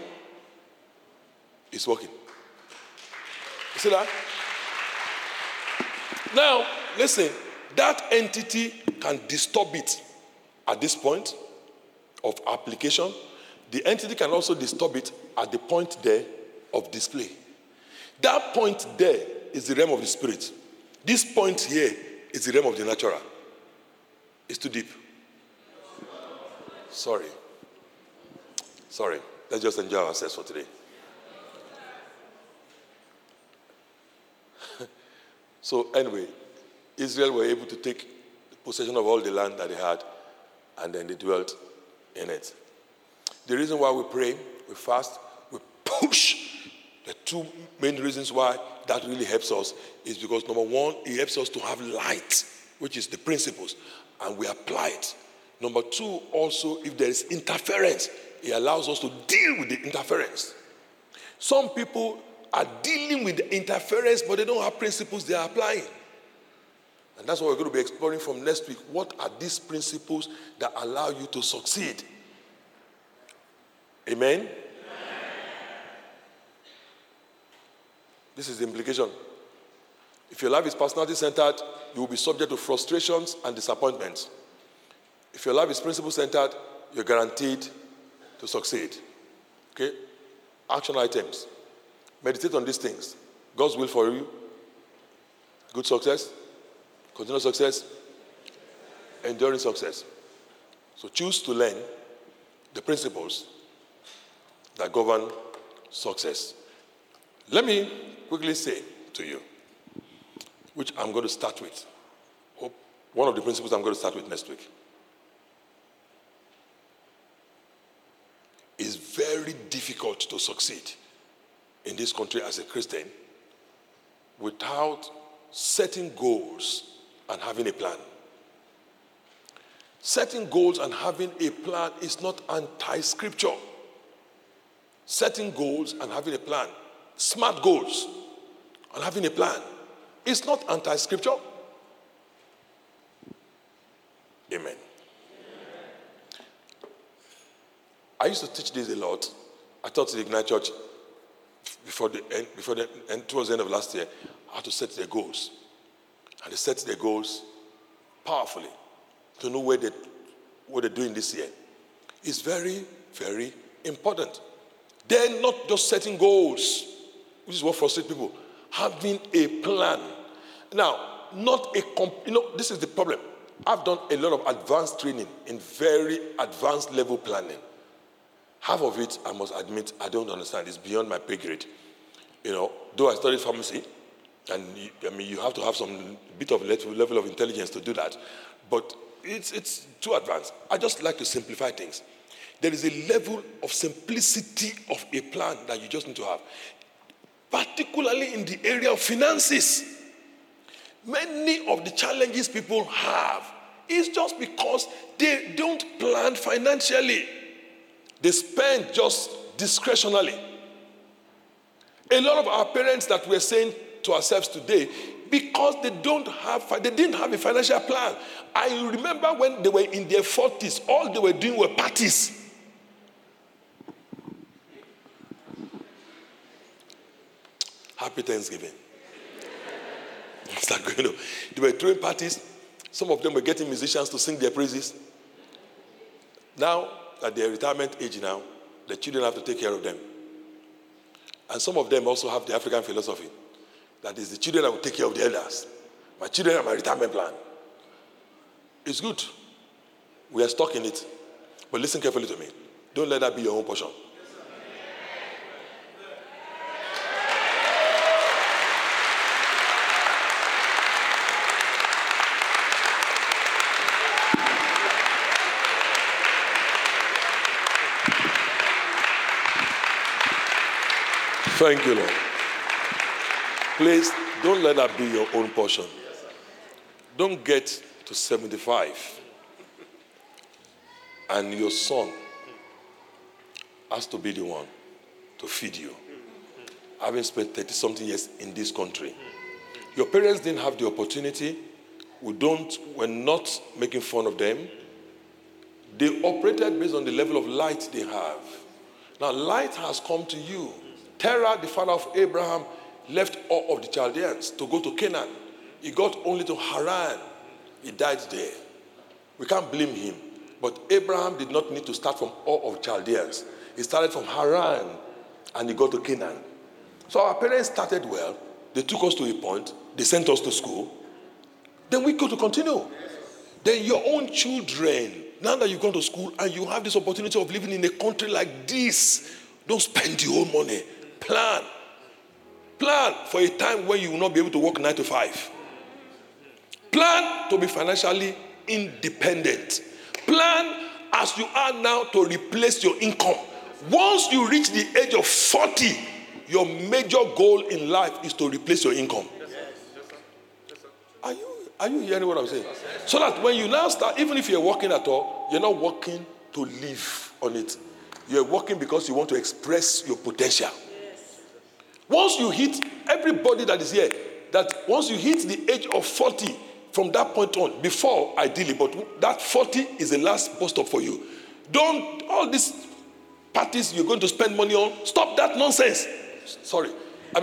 it's working. You see that? Now, listen, that entity can disturb it at this point of application. The entity can also disturb it at the point there of display. That point there is the realm of the spirit. This point here is the realm of the natural. It's too deep. Sorry. Let's just enjoy ourselves for today. So anyway, Israel were able to take possession of all the land that they had and then they dwelt in it. The reason why we pray, we fast, we push, the two main reasons why that really helps us is because, number one, it helps us to have light, which is the principles, and we apply it. Number two, also, if there is interference, it allows us to deal with the interference. Some people are dealing with the interference, but they don't have principles they are applying. And that's what we're going to be exploring from next week. What are these principles that allow you to succeed? Amen? Amen. This is the implication. If your life is personality-centered, you will be subject to frustrations and disappointments. If your life is principle-centered, you're guaranteed to succeed. Okay? Action items. Meditate on these things. God's will for you. Good success. Continual success. Enduring success. So choose to learn the principles that govern success. Let me quickly say to you, which I'm going to start with. One of the principles I'm going to start with next week. It's very difficult to succeed in this country as a Christian without setting goals and having a plan. Setting goals and having a plan is not anti-scripture. Setting goals and having a plan, smart goals and having a plan, is not anti-scripture. Amen. I used to teach this a lot. I taught the Ignite Church towards the end of last year how to set their goals. And they set their goals powerfully to know what they're doing this year. It's very, very important. They're not just setting goals, which is what frustrates people. Having a plan. Now, this is the problem. I've done a lot of advanced training in very advanced level planning. Half of it, I must admit, I don't understand. It's beyond my pay grade. Though I studied pharmacy, and you have to have some bit of level of intelligence to do that. But it's too advanced. I just like to simplify things. There is a level of simplicity of a plan that you just need to have, particularly in the area of finances. Many of the challenges people have is just because they don't plan financially. They spend just discretionally. A lot of our parents that we're saying to ourselves today, because they didn't have a financial plan. I remember when they were in their 40s, all they were doing were parties. Happy Thanksgiving. They were throwing parties. Some of them were getting musicians to sing their praises. Now, at their retirement age now, the children have to take care of them. And some of them also have the African philosophy. That is, the children that will take care of the elders. My children have my retirement plan. It's good. We are stuck in it. But listen carefully to me. Don't let that be your own portion. Thank you, Lord. Please, don't let that be your own portion. Don't get to 75 and your son has to be the one to feed you. Having spent 30-something years in this country, your parents didn't have the opportunity. We're not making fun of them. They operated based on the level of light they have. Now, light has come to you. Terah, the father of Abraham, left all of the Chaldeans to go to Canaan. He got only to Haran. He died there. We can't blame him. But Abraham did not need to start from all of Chaldeans. He started from Haran and he got to Canaan. So our parents started well. They took us to a point. They sent us to school. Then we go to continue. Then your own children, now that you've gone to school and you have this opportunity of living in a country like this, don't spend your own money. Plan. Plan for a time when you will not be able to work 9 to 5. Plan to be financially independent. Plan as you are now to replace your income. Once you reach the age of 40, your major goal in life is to replace your income. Are you hearing what I'm saying? So that when you now start, even if you're working at all, you're not working to live on it. You're working because you want to express your potential. Once you hit, everybody that is here, that once you hit the age of 40, from that point on, before ideally, but that 40 is the last bus stop for you. Don't, all these parties you're going to spend money on, stop that nonsense. Sorry. I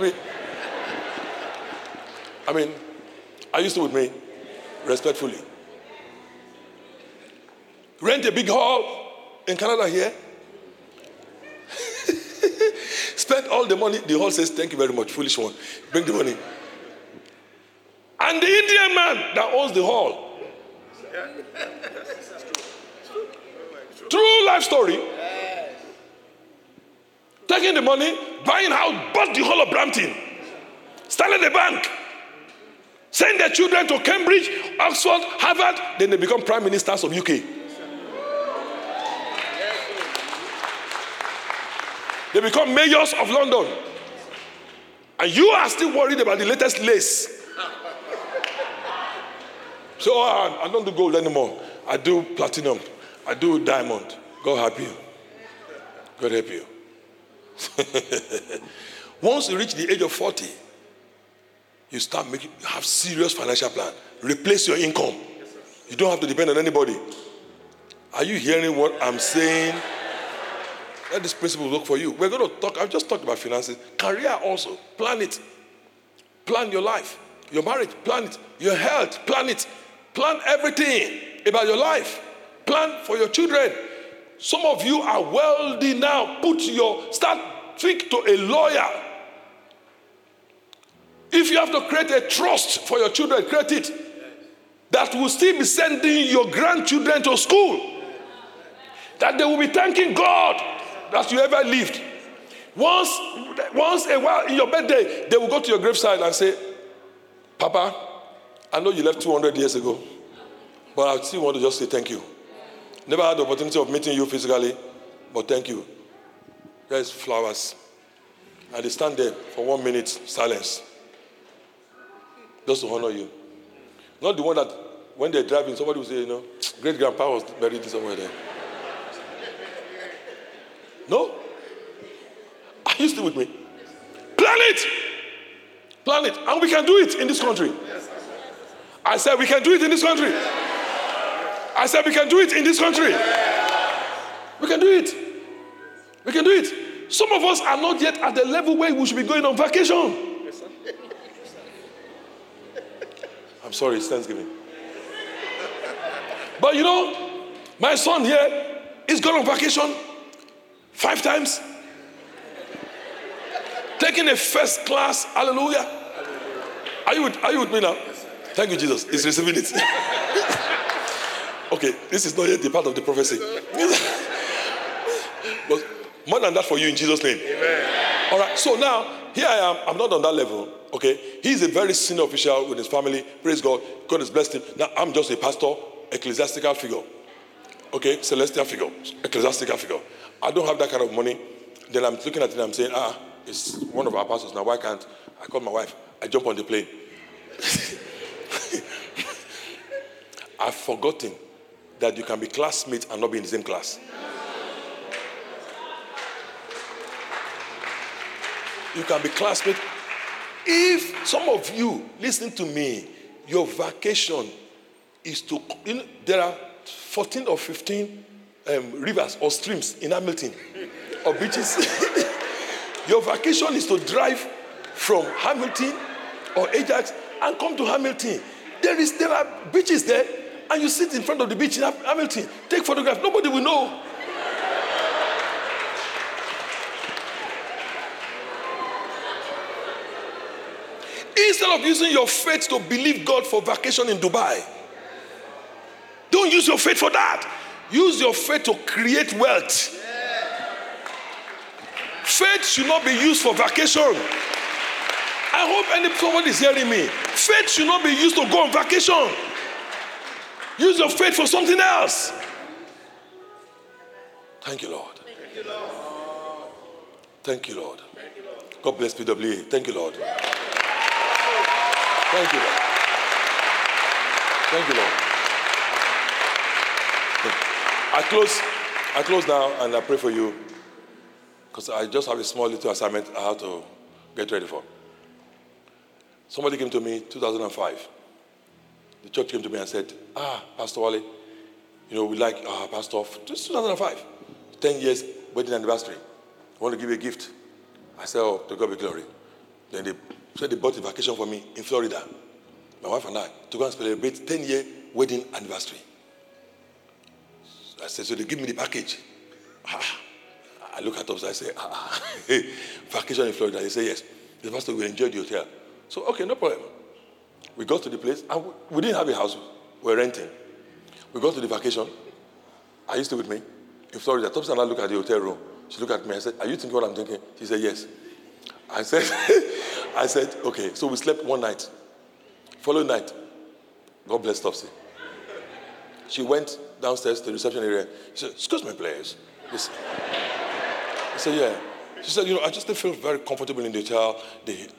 mean, are you still with me? Respectfully. Rent a big hall in Canada here. Spend all the money. The hall says, thank you very much, foolish one. Bring the money. And the Indian man that owns the hall. Yeah. True life story. Yes. Taking the money, buying house, bought the whole of Brampton. Started a bank. Send their children to Cambridge, Oxford, Harvard. Then they become prime ministers of UK. They become mayors of London. And you are still worried about the latest lace. So I don't do gold anymore. I do platinum. I do diamond. God help you. God help you. Once you reach the age of 40, you start making, you have serious financial plan. Replace your income. You don't have to depend on anybody. Are you hearing what I'm saying? Let this principle work for you. We're going to talk, I've just talked about finances. Career also, plan it. Plan your life. Your marriage, plan it. Your health, plan it. Plan everything about your life. Plan for your children. Some of you are wealthy now. Speak to a lawyer. If you have to create a trust for your children, create it. That will still be sending your grandchildren to school. That they will be thanking God that you ever lived. Once a while in your birthday, they will go to your graveside and say, Papa, I know you left 200 years ago, but I still want to just say thank you. Never had the opportunity of meeting you physically, but thank you. There's flowers. And they stand there for 1 minute silence. Just to honor you. Not the one that when they're driving, somebody will say, great-grandpa was buried somewhere there. No? Are you still with me? Plan it! Plan it. And we can do it in this country. I said we can do it in this country. I said we can do it in this country. We can do it. We can do it. Some of us are not yet at the level where we should be going on vacation. I'm sorry, it's Thanksgiving. But my son here is gone on vacation 5 times. Taking a first class, hallelujah. Are you with me now? Thank you, Jesus. He's receiving it. Okay, this is not yet the part of the prophecy. But more than that for you in Jesus' name. Amen. All right, so now, here I am. I'm not on that level. Okay, he's a very senior official with his family. Praise God. God has blessed him. Now, I'm just a pastor, ecclesiastical figure. Okay, celestial figure, ecclesiastical figure. I don't have that kind of money. Then I'm looking at it and I'm saying, it's one of our pastors now. Why can't I call my wife? I jump on the plane. I've forgotten that you can be classmates and not be in the same class. You can be classmates. If some of you, listen to me, your vacation is to, there are 14 or 15 rivers or streams in Hamilton or beaches. Your vacation is to drive from Hamilton or Ajax and come to Hamilton. There are beaches there, and you sit in front of the beach in Hamilton, take photographs, nobody will know. Instead of using your faith to believe God for vacation in Dubai, don't use your faith for that. Use your faith to create wealth. Yeah. Faith should not be used for vacation. I hope anyone is hearing me. Faith should not be used to go on vacation. Use your faith for something else. Thank you, Lord. Thank you, Lord. Thank you, Lord. God bless PWA. Thank you, Lord. Thank you, Lord. Thank you, Lord. I close now and I pray for you because I just have a small little assignment I have to get ready for. Somebody came to me in 2005. The church came to me and said, Pastor Wale, we like Pastor, just 2005. 10 years wedding anniversary. I want to give you a gift. I said, oh, to God be glory. Then they said they bought a vacation for me in Florida. My wife and I to go and celebrate 10-year wedding anniversary. I said, so they give me the package. I look at Topsy, I say, vacation in Florida. They say, yes. The pastor will enjoy the hotel. So, okay, no problem. We got to the place, and we didn't have a house. We were renting. We got to the vacation. Are you still with me? In Florida, Topsy and I look at the hotel room. She looked at me and said, are you thinking what I'm thinking? She said, yes. I said, okay. So we slept one night. Following night, God bless Topsy. She went downstairs to the reception area. She said, excuse me, please. I said, yeah. She said, I just didn't feel very comfortable in the hotel. The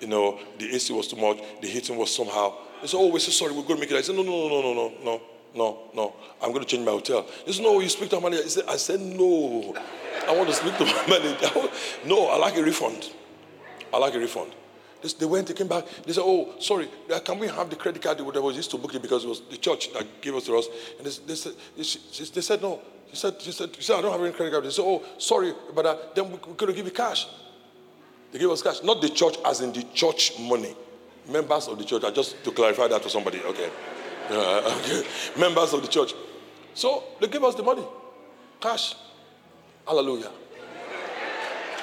AC was too much. The heating was somehow. They said, oh, we're so sorry. We're going to make it. I said, no. I'm going to change my hotel. They said, no, you speak to our manager. I said, no. I want to speak to my manager. No, I like a refund. They went, they came back. They said, oh, sorry. Can we have the credit card that was used to book it because it was the church that gave it to us? And they said, no. She said, I don't have any credit card. They said, oh, sorry, but then we could give you cash. They gave us cash. Not the church, as in the church money. Members of the church. I just to clarify that for somebody. Okay. Okay. Members of the church. So they gave us the money. Cash. Hallelujah.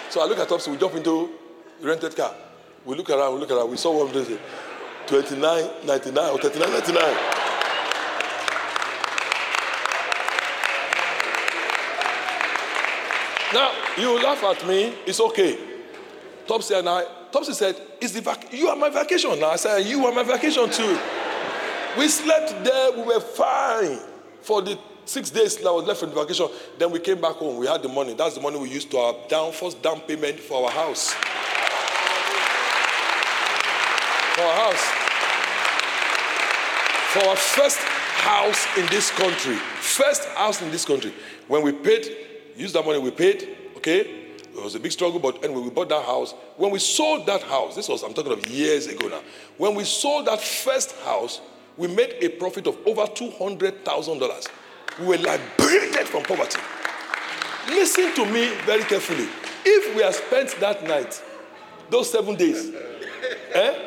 So I look at Topsy. We jump into the rented car. We look around. We saw one place. $29.99 or $39.99. Now, you laugh at me, it's okay. Topsy said, it's you are my vacation now. I said, you are my vacation too. We slept there, we were fine for the 6 days that was left in the vacation. Then we came back home, we had the money. That's the money we used to our first down payment for our house. For our first house in this country. When we paid, used that money we paid, okay? It was a big struggle, but anyway, we bought that house. When we sold that house, I'm talking of years ago now. When we sold that first house, we made a profit of over $200,000. We were liberated from poverty. Listen to me very carefully. If we had spent that night, those 7 days,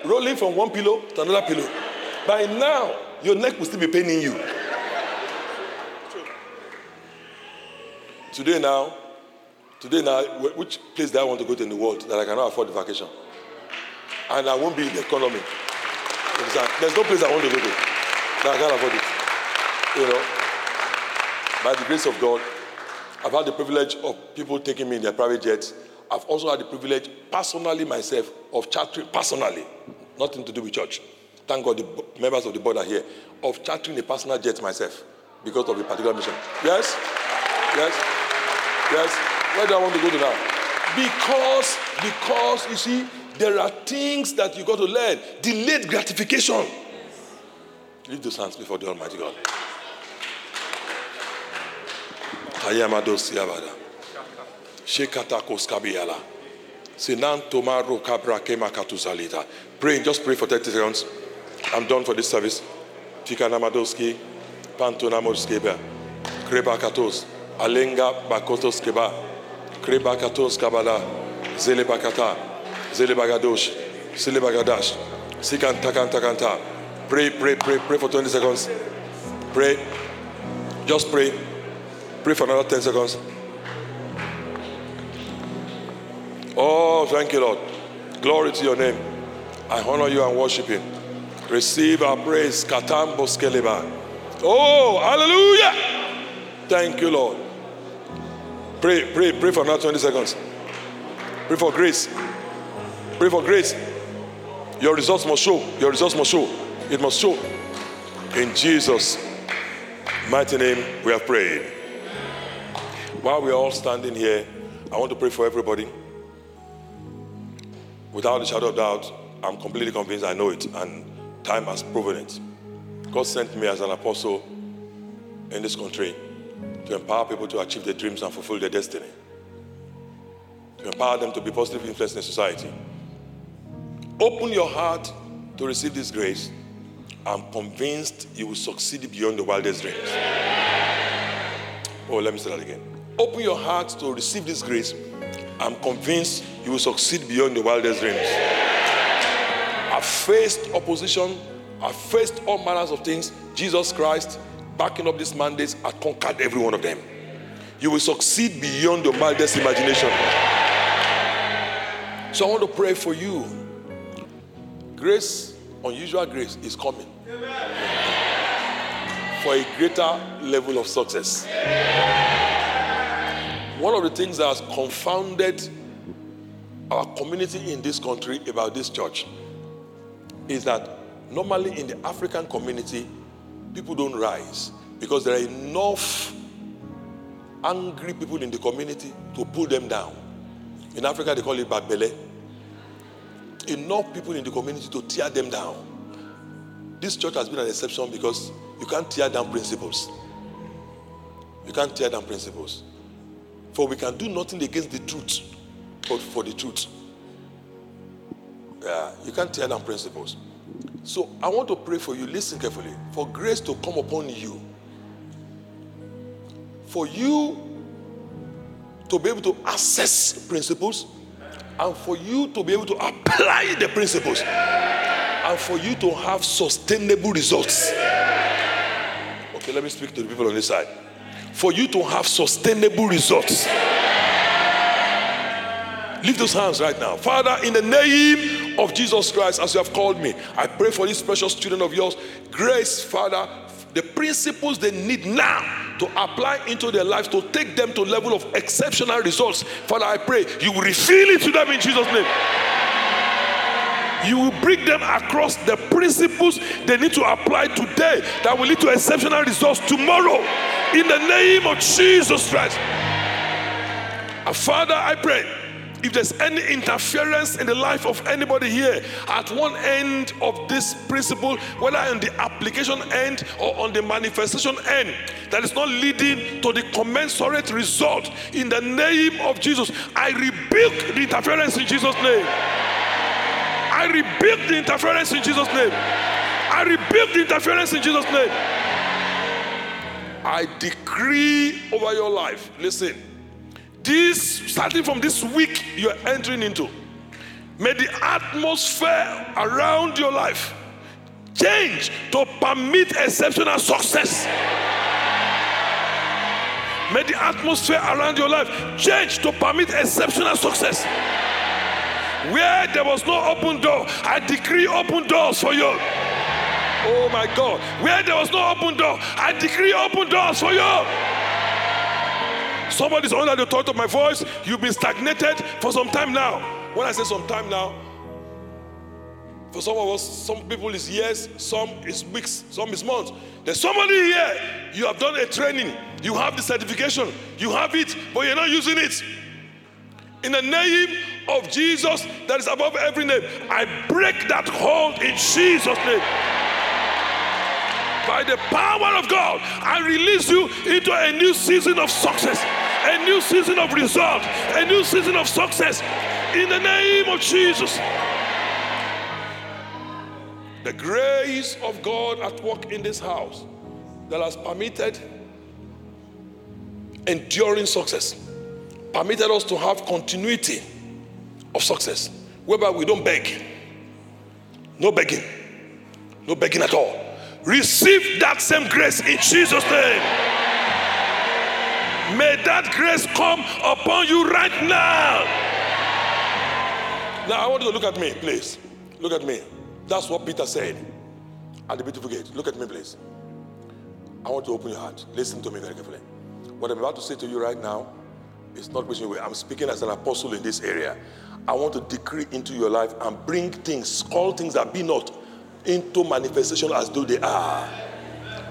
rolling from one pillow to another pillow, by now, your neck will still be paining you. Today now, which place do I want to go to in the world that I cannot afford the vacation? And I won't be in the economy. There's no place I want to go to that I can't afford it. By the grace of God, I've had the privilege of people taking me in their private jets. I've also had the privilege personally myself of chartering, nothing to do with church. Thank God the members of the board are here, of chartering a personal jet myself because of a particular mission. Yes? Yes? Yes, where do I want to go to now? Because you see, there are things that you got to learn. Delayed gratification. Yes. Leave those hands before the Almighty God. Pray, just pray for 30 seconds. I'm done for this service. Tikanamadoski, Pantonamoskeba, Krebakatos. Alenga bakotos keba, krebakatos kabala, zelebakata, zelebagadosh, zelebagadash, sikantakantakanta. Pray for 20 seconds. Pray. Just pray. Pray for another 10 seconds. Oh, thank you, Lord. Glory to your name. I honor you and worship you. Receive our praise. Katambos keleba. Oh, hallelujah. Thank you, Lord. Pray for another 20 seconds. Pray for grace. Your results must show. It must show. In Jesus' mighty name, we have prayed. While we're all standing here, I want to pray for everybody. Without a shadow of doubt, I'm completely convinced I know it, and time has proven it. God sent me as an apostle in this country to empower people to achieve their dreams and fulfill their destiny, to empower them to be positive influence in society. Open your heart to receive this grace. I'm convinced you will succeed beyond the wildest dreams. Oh, let me say that again. Open your heart to receive this grace. I'm convinced you will succeed beyond the wildest dreams. I've faced opposition. I've faced all manners of things. Jesus Christ, backing up these mandates, I conquered every one of them. You will succeed beyond your wildest imagination. So I want to pray for you. Grace, unusual grace, is coming. Amen. For a greater level of success. Amen. One of the things that has confounded our community in this country about this church is that normally in the African community, people don't rise because there are enough angry people in the community to pull them down. In Africa, they call it babele. Enough people in the community to tear them down. This church has been an exception because you can't tear down principles. You can't tear down principles. For we can do nothing against the truth, but for the truth. Yeah, you can't tear down principles. So I want to pray for you, listen carefully, for grace to come upon you. For you to be able to assess principles, and for you to be able to apply the principles, and for you to have sustainable results. Okay, let me speak to the people on this side. For you to have sustainable results. Lift those hands right now. Father, in the name of Jesus Christ, as you have called me, I pray for these precious children of yours. Grace, Father, the principles they need now to apply into their lives, to take them to level of exceptional results. Father, I pray you will reveal it to them in Jesus' name. You will bring them across the principles they need to apply today that will lead to exceptional results tomorrow. In the name of Jesus Christ. Father, I pray if there's any interference in the life of anybody here at one end of this principle, whether on the application end or on the manifestation end, that is not leading to the commensurate result, in the name of Jesus, I rebuke the interference in Jesus' name. I rebuke the interference in Jesus' name. I rebuke the interference in Jesus' name. I decree over your life, listen, this, starting from this week you're entering into, may the atmosphere around your life change to permit exceptional success. May the atmosphere around your life change to permit exceptional success. Where there was no open door, I decree open doors for you. Oh my God. Where there was no open door, I decree open doors for you. Somebody's under the thought of my voice. You've been stagnated for some time now. When I say some time now, for some of us, some people is years, some is weeks, some is months. There's somebody here, you have done a training, you have the certification, you have it, but you're not using it. In the name of Jesus that is above every name, I break that hold in Jesus' name. By the power of God, I release you into a new season of success, a new season of result, a new season of success. In the name of Jesus. The grace of God at work in this house that has permitted enduring success, permitted us to have continuity of success, whereby we don't beg. No begging. No begging at all. Receive that same grace in Jesus' name. May that grace come upon you right now. Now I want you to look at me, please. Look at me. That's what Peter said at the beautiful gate. Look at me, please. I want to open your heart. Listen to me very carefully. What I'm about to say to you right now is not pushing away. I'm speaking as an apostle in this area. I want to decree into your life and bring things, call things that be not, into manifestation as though they are.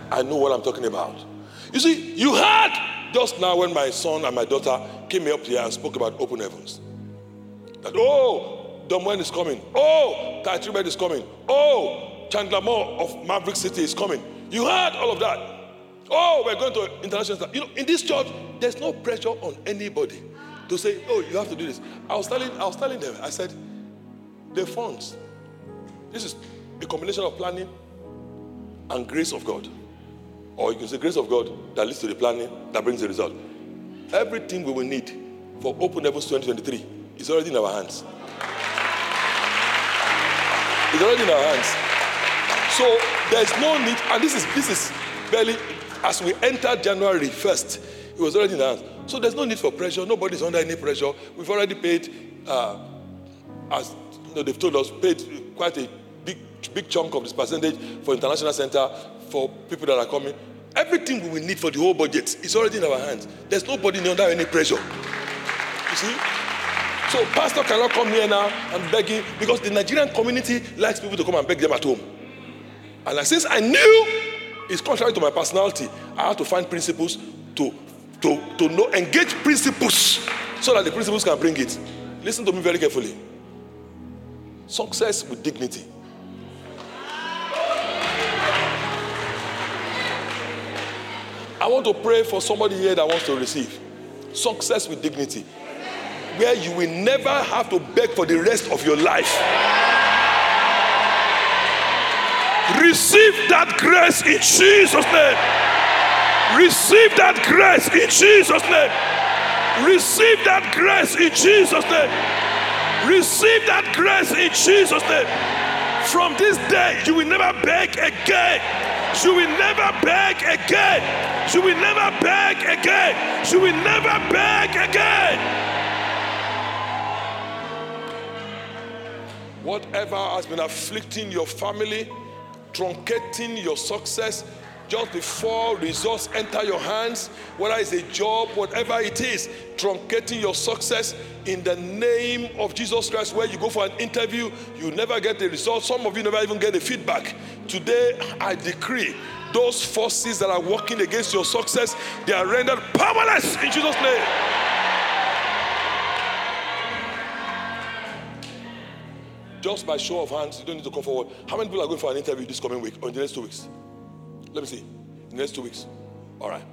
I know what I'm talking about. You see, you had Just now when my son and my daughter came up here and spoke about open heavens. That, oh, Domwen is coming. Oh, Tatribet is coming. Oh, Chandler Moore of Maverick City is coming. You heard all of that. Oh, we're going to international. You know, in this church, there's no pressure on anybody to say, oh, you have to do this. I was telling them, I said, the funds. This is a combination of planning and grace of God. Or you can say grace of God that leads to the planning that brings the result. Everything we will need for Open Heavens 2023 is already in our hands. It's already in our hands. So there's no need, and this is barely. As we entered January 1st, it was already in our hands. So there's no need for pressure. Nobody's under any pressure. We've already paid, as you know, they've told us, paid quite a big chunk of this percentage for International Center, for people that are coming. Everything we will need for the whole budget is already in our hands. There's nobody under any pressure. You see? So pastor cannot come here now and begging, because the Nigerian community likes people to come and beg them at home. And since I knew it's contrary to my personality, I had to find principles to know, engage principles so that the principles can bring it. Listen to me very carefully. Success with dignity. I want to pray for somebody here that wants to receive. Success with dignity. Where you will never have to beg for the rest of your life. Receive that grace in Jesus' name. Receive that grace in Jesus' name. Receive that grace in Jesus' name. Receive that grace in Jesus' name. From this day, you will never beg again. You will never beg again. You will never beg again. You will never beg again. Whatever has been afflicting your family, truncating your success, just before results enter your hands, whether it's a job, whatever it is, truncating your success, in the name of Jesus Christ, where you go for an interview, you never get the result. Some of you never even get the feedback. Today, I decree those forces that are working against your success, they are rendered powerless in Jesus' name. Just by show of hands, you don't need to come forward. How many people are going for an interview this coming week or in the next 2 weeks? Let me see. In the next 2 weeks. All right.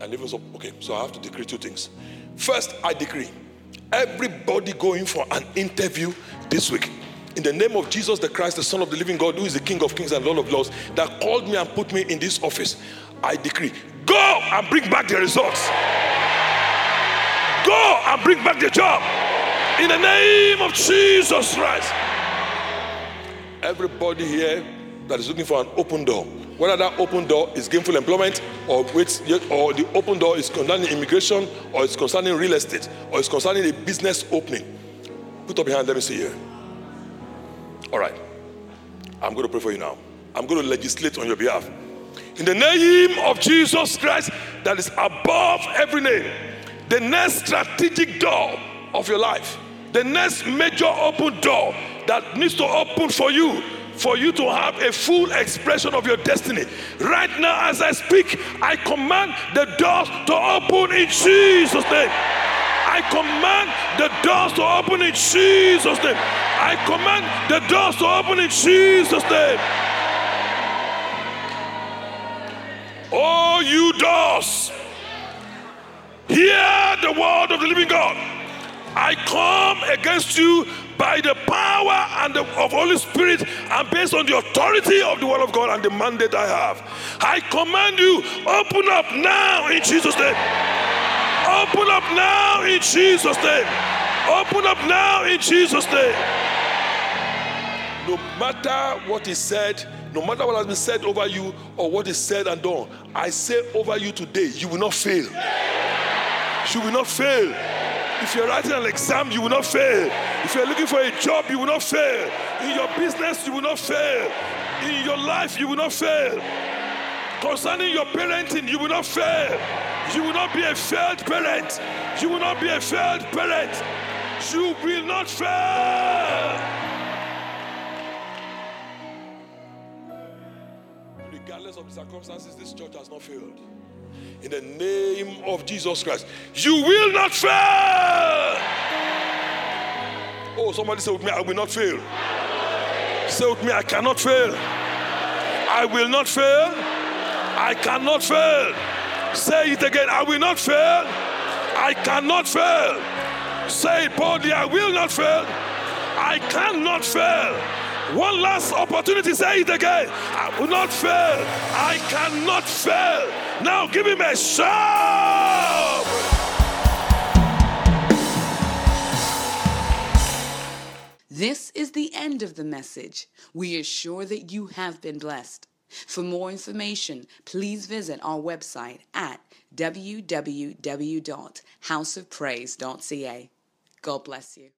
And even so, okay, so I have to decree 2 things. First, I decree everybody going for an interview this week, in the name of Jesus the Christ, the Son of the living God, who is the King of kings and Lord of lords, that called me and put me in this office, I decree, go and bring back the results. Go and bring back the job. In the name of Jesus Christ. Everybody here that is looking for an open door, whether that open door is gainful employment, or the open door is concerning immigration, or it's concerning real estate, or it's concerning a business opening. Put up your hand, let me see here. All right. I'm going to pray for you now. I'm going to legislate on your behalf. In the name of Jesus Christ, that is above every name, the next strategic door of your life, the next major open door that needs to open for you to have a full expression of your destiny. Right now, as I speak, I command the doors to open in Jesus' name. I command the doors to open in Jesus' name. I command the doors to open in Jesus' name. Oh, you doors, hear the word of the living God. I come against you by the power and of Holy Spirit, and based on the authority of the word of God and the mandate I have. I command you, open up now in Jesus' name. Open up now in Jesus' name. Open up now in Jesus' name. No matter what is said, no matter what has been said over you or what is said and done, I say over you today, you will not fail. You will not fail. If you're writing an exam, you will not fail. If you're looking for a job, you will not fail. In your business, you will not fail. In your life, you will not fail. Concerning your parenting, you will not fail. You will not be a failed parent. You will not be a failed parent. You will not fail. Regardless of the circumstances, this church has not failed. in the name of Jesus Christ. You will not fail. Oh, somebody say with me, I will not fail. Say with me, I cannot fail. I will not fail. I cannot fail. Say it again, I will not fail. I cannot fail. Say it boldly, I will not fail. I cannot fail. One last opportunity, say it again. I will not fail. I cannot fail. Now give him a shout. This is the end of the message. We are sure that you have been blessed. For more information, please visit our website at www.houseofpraise.ca. God bless you.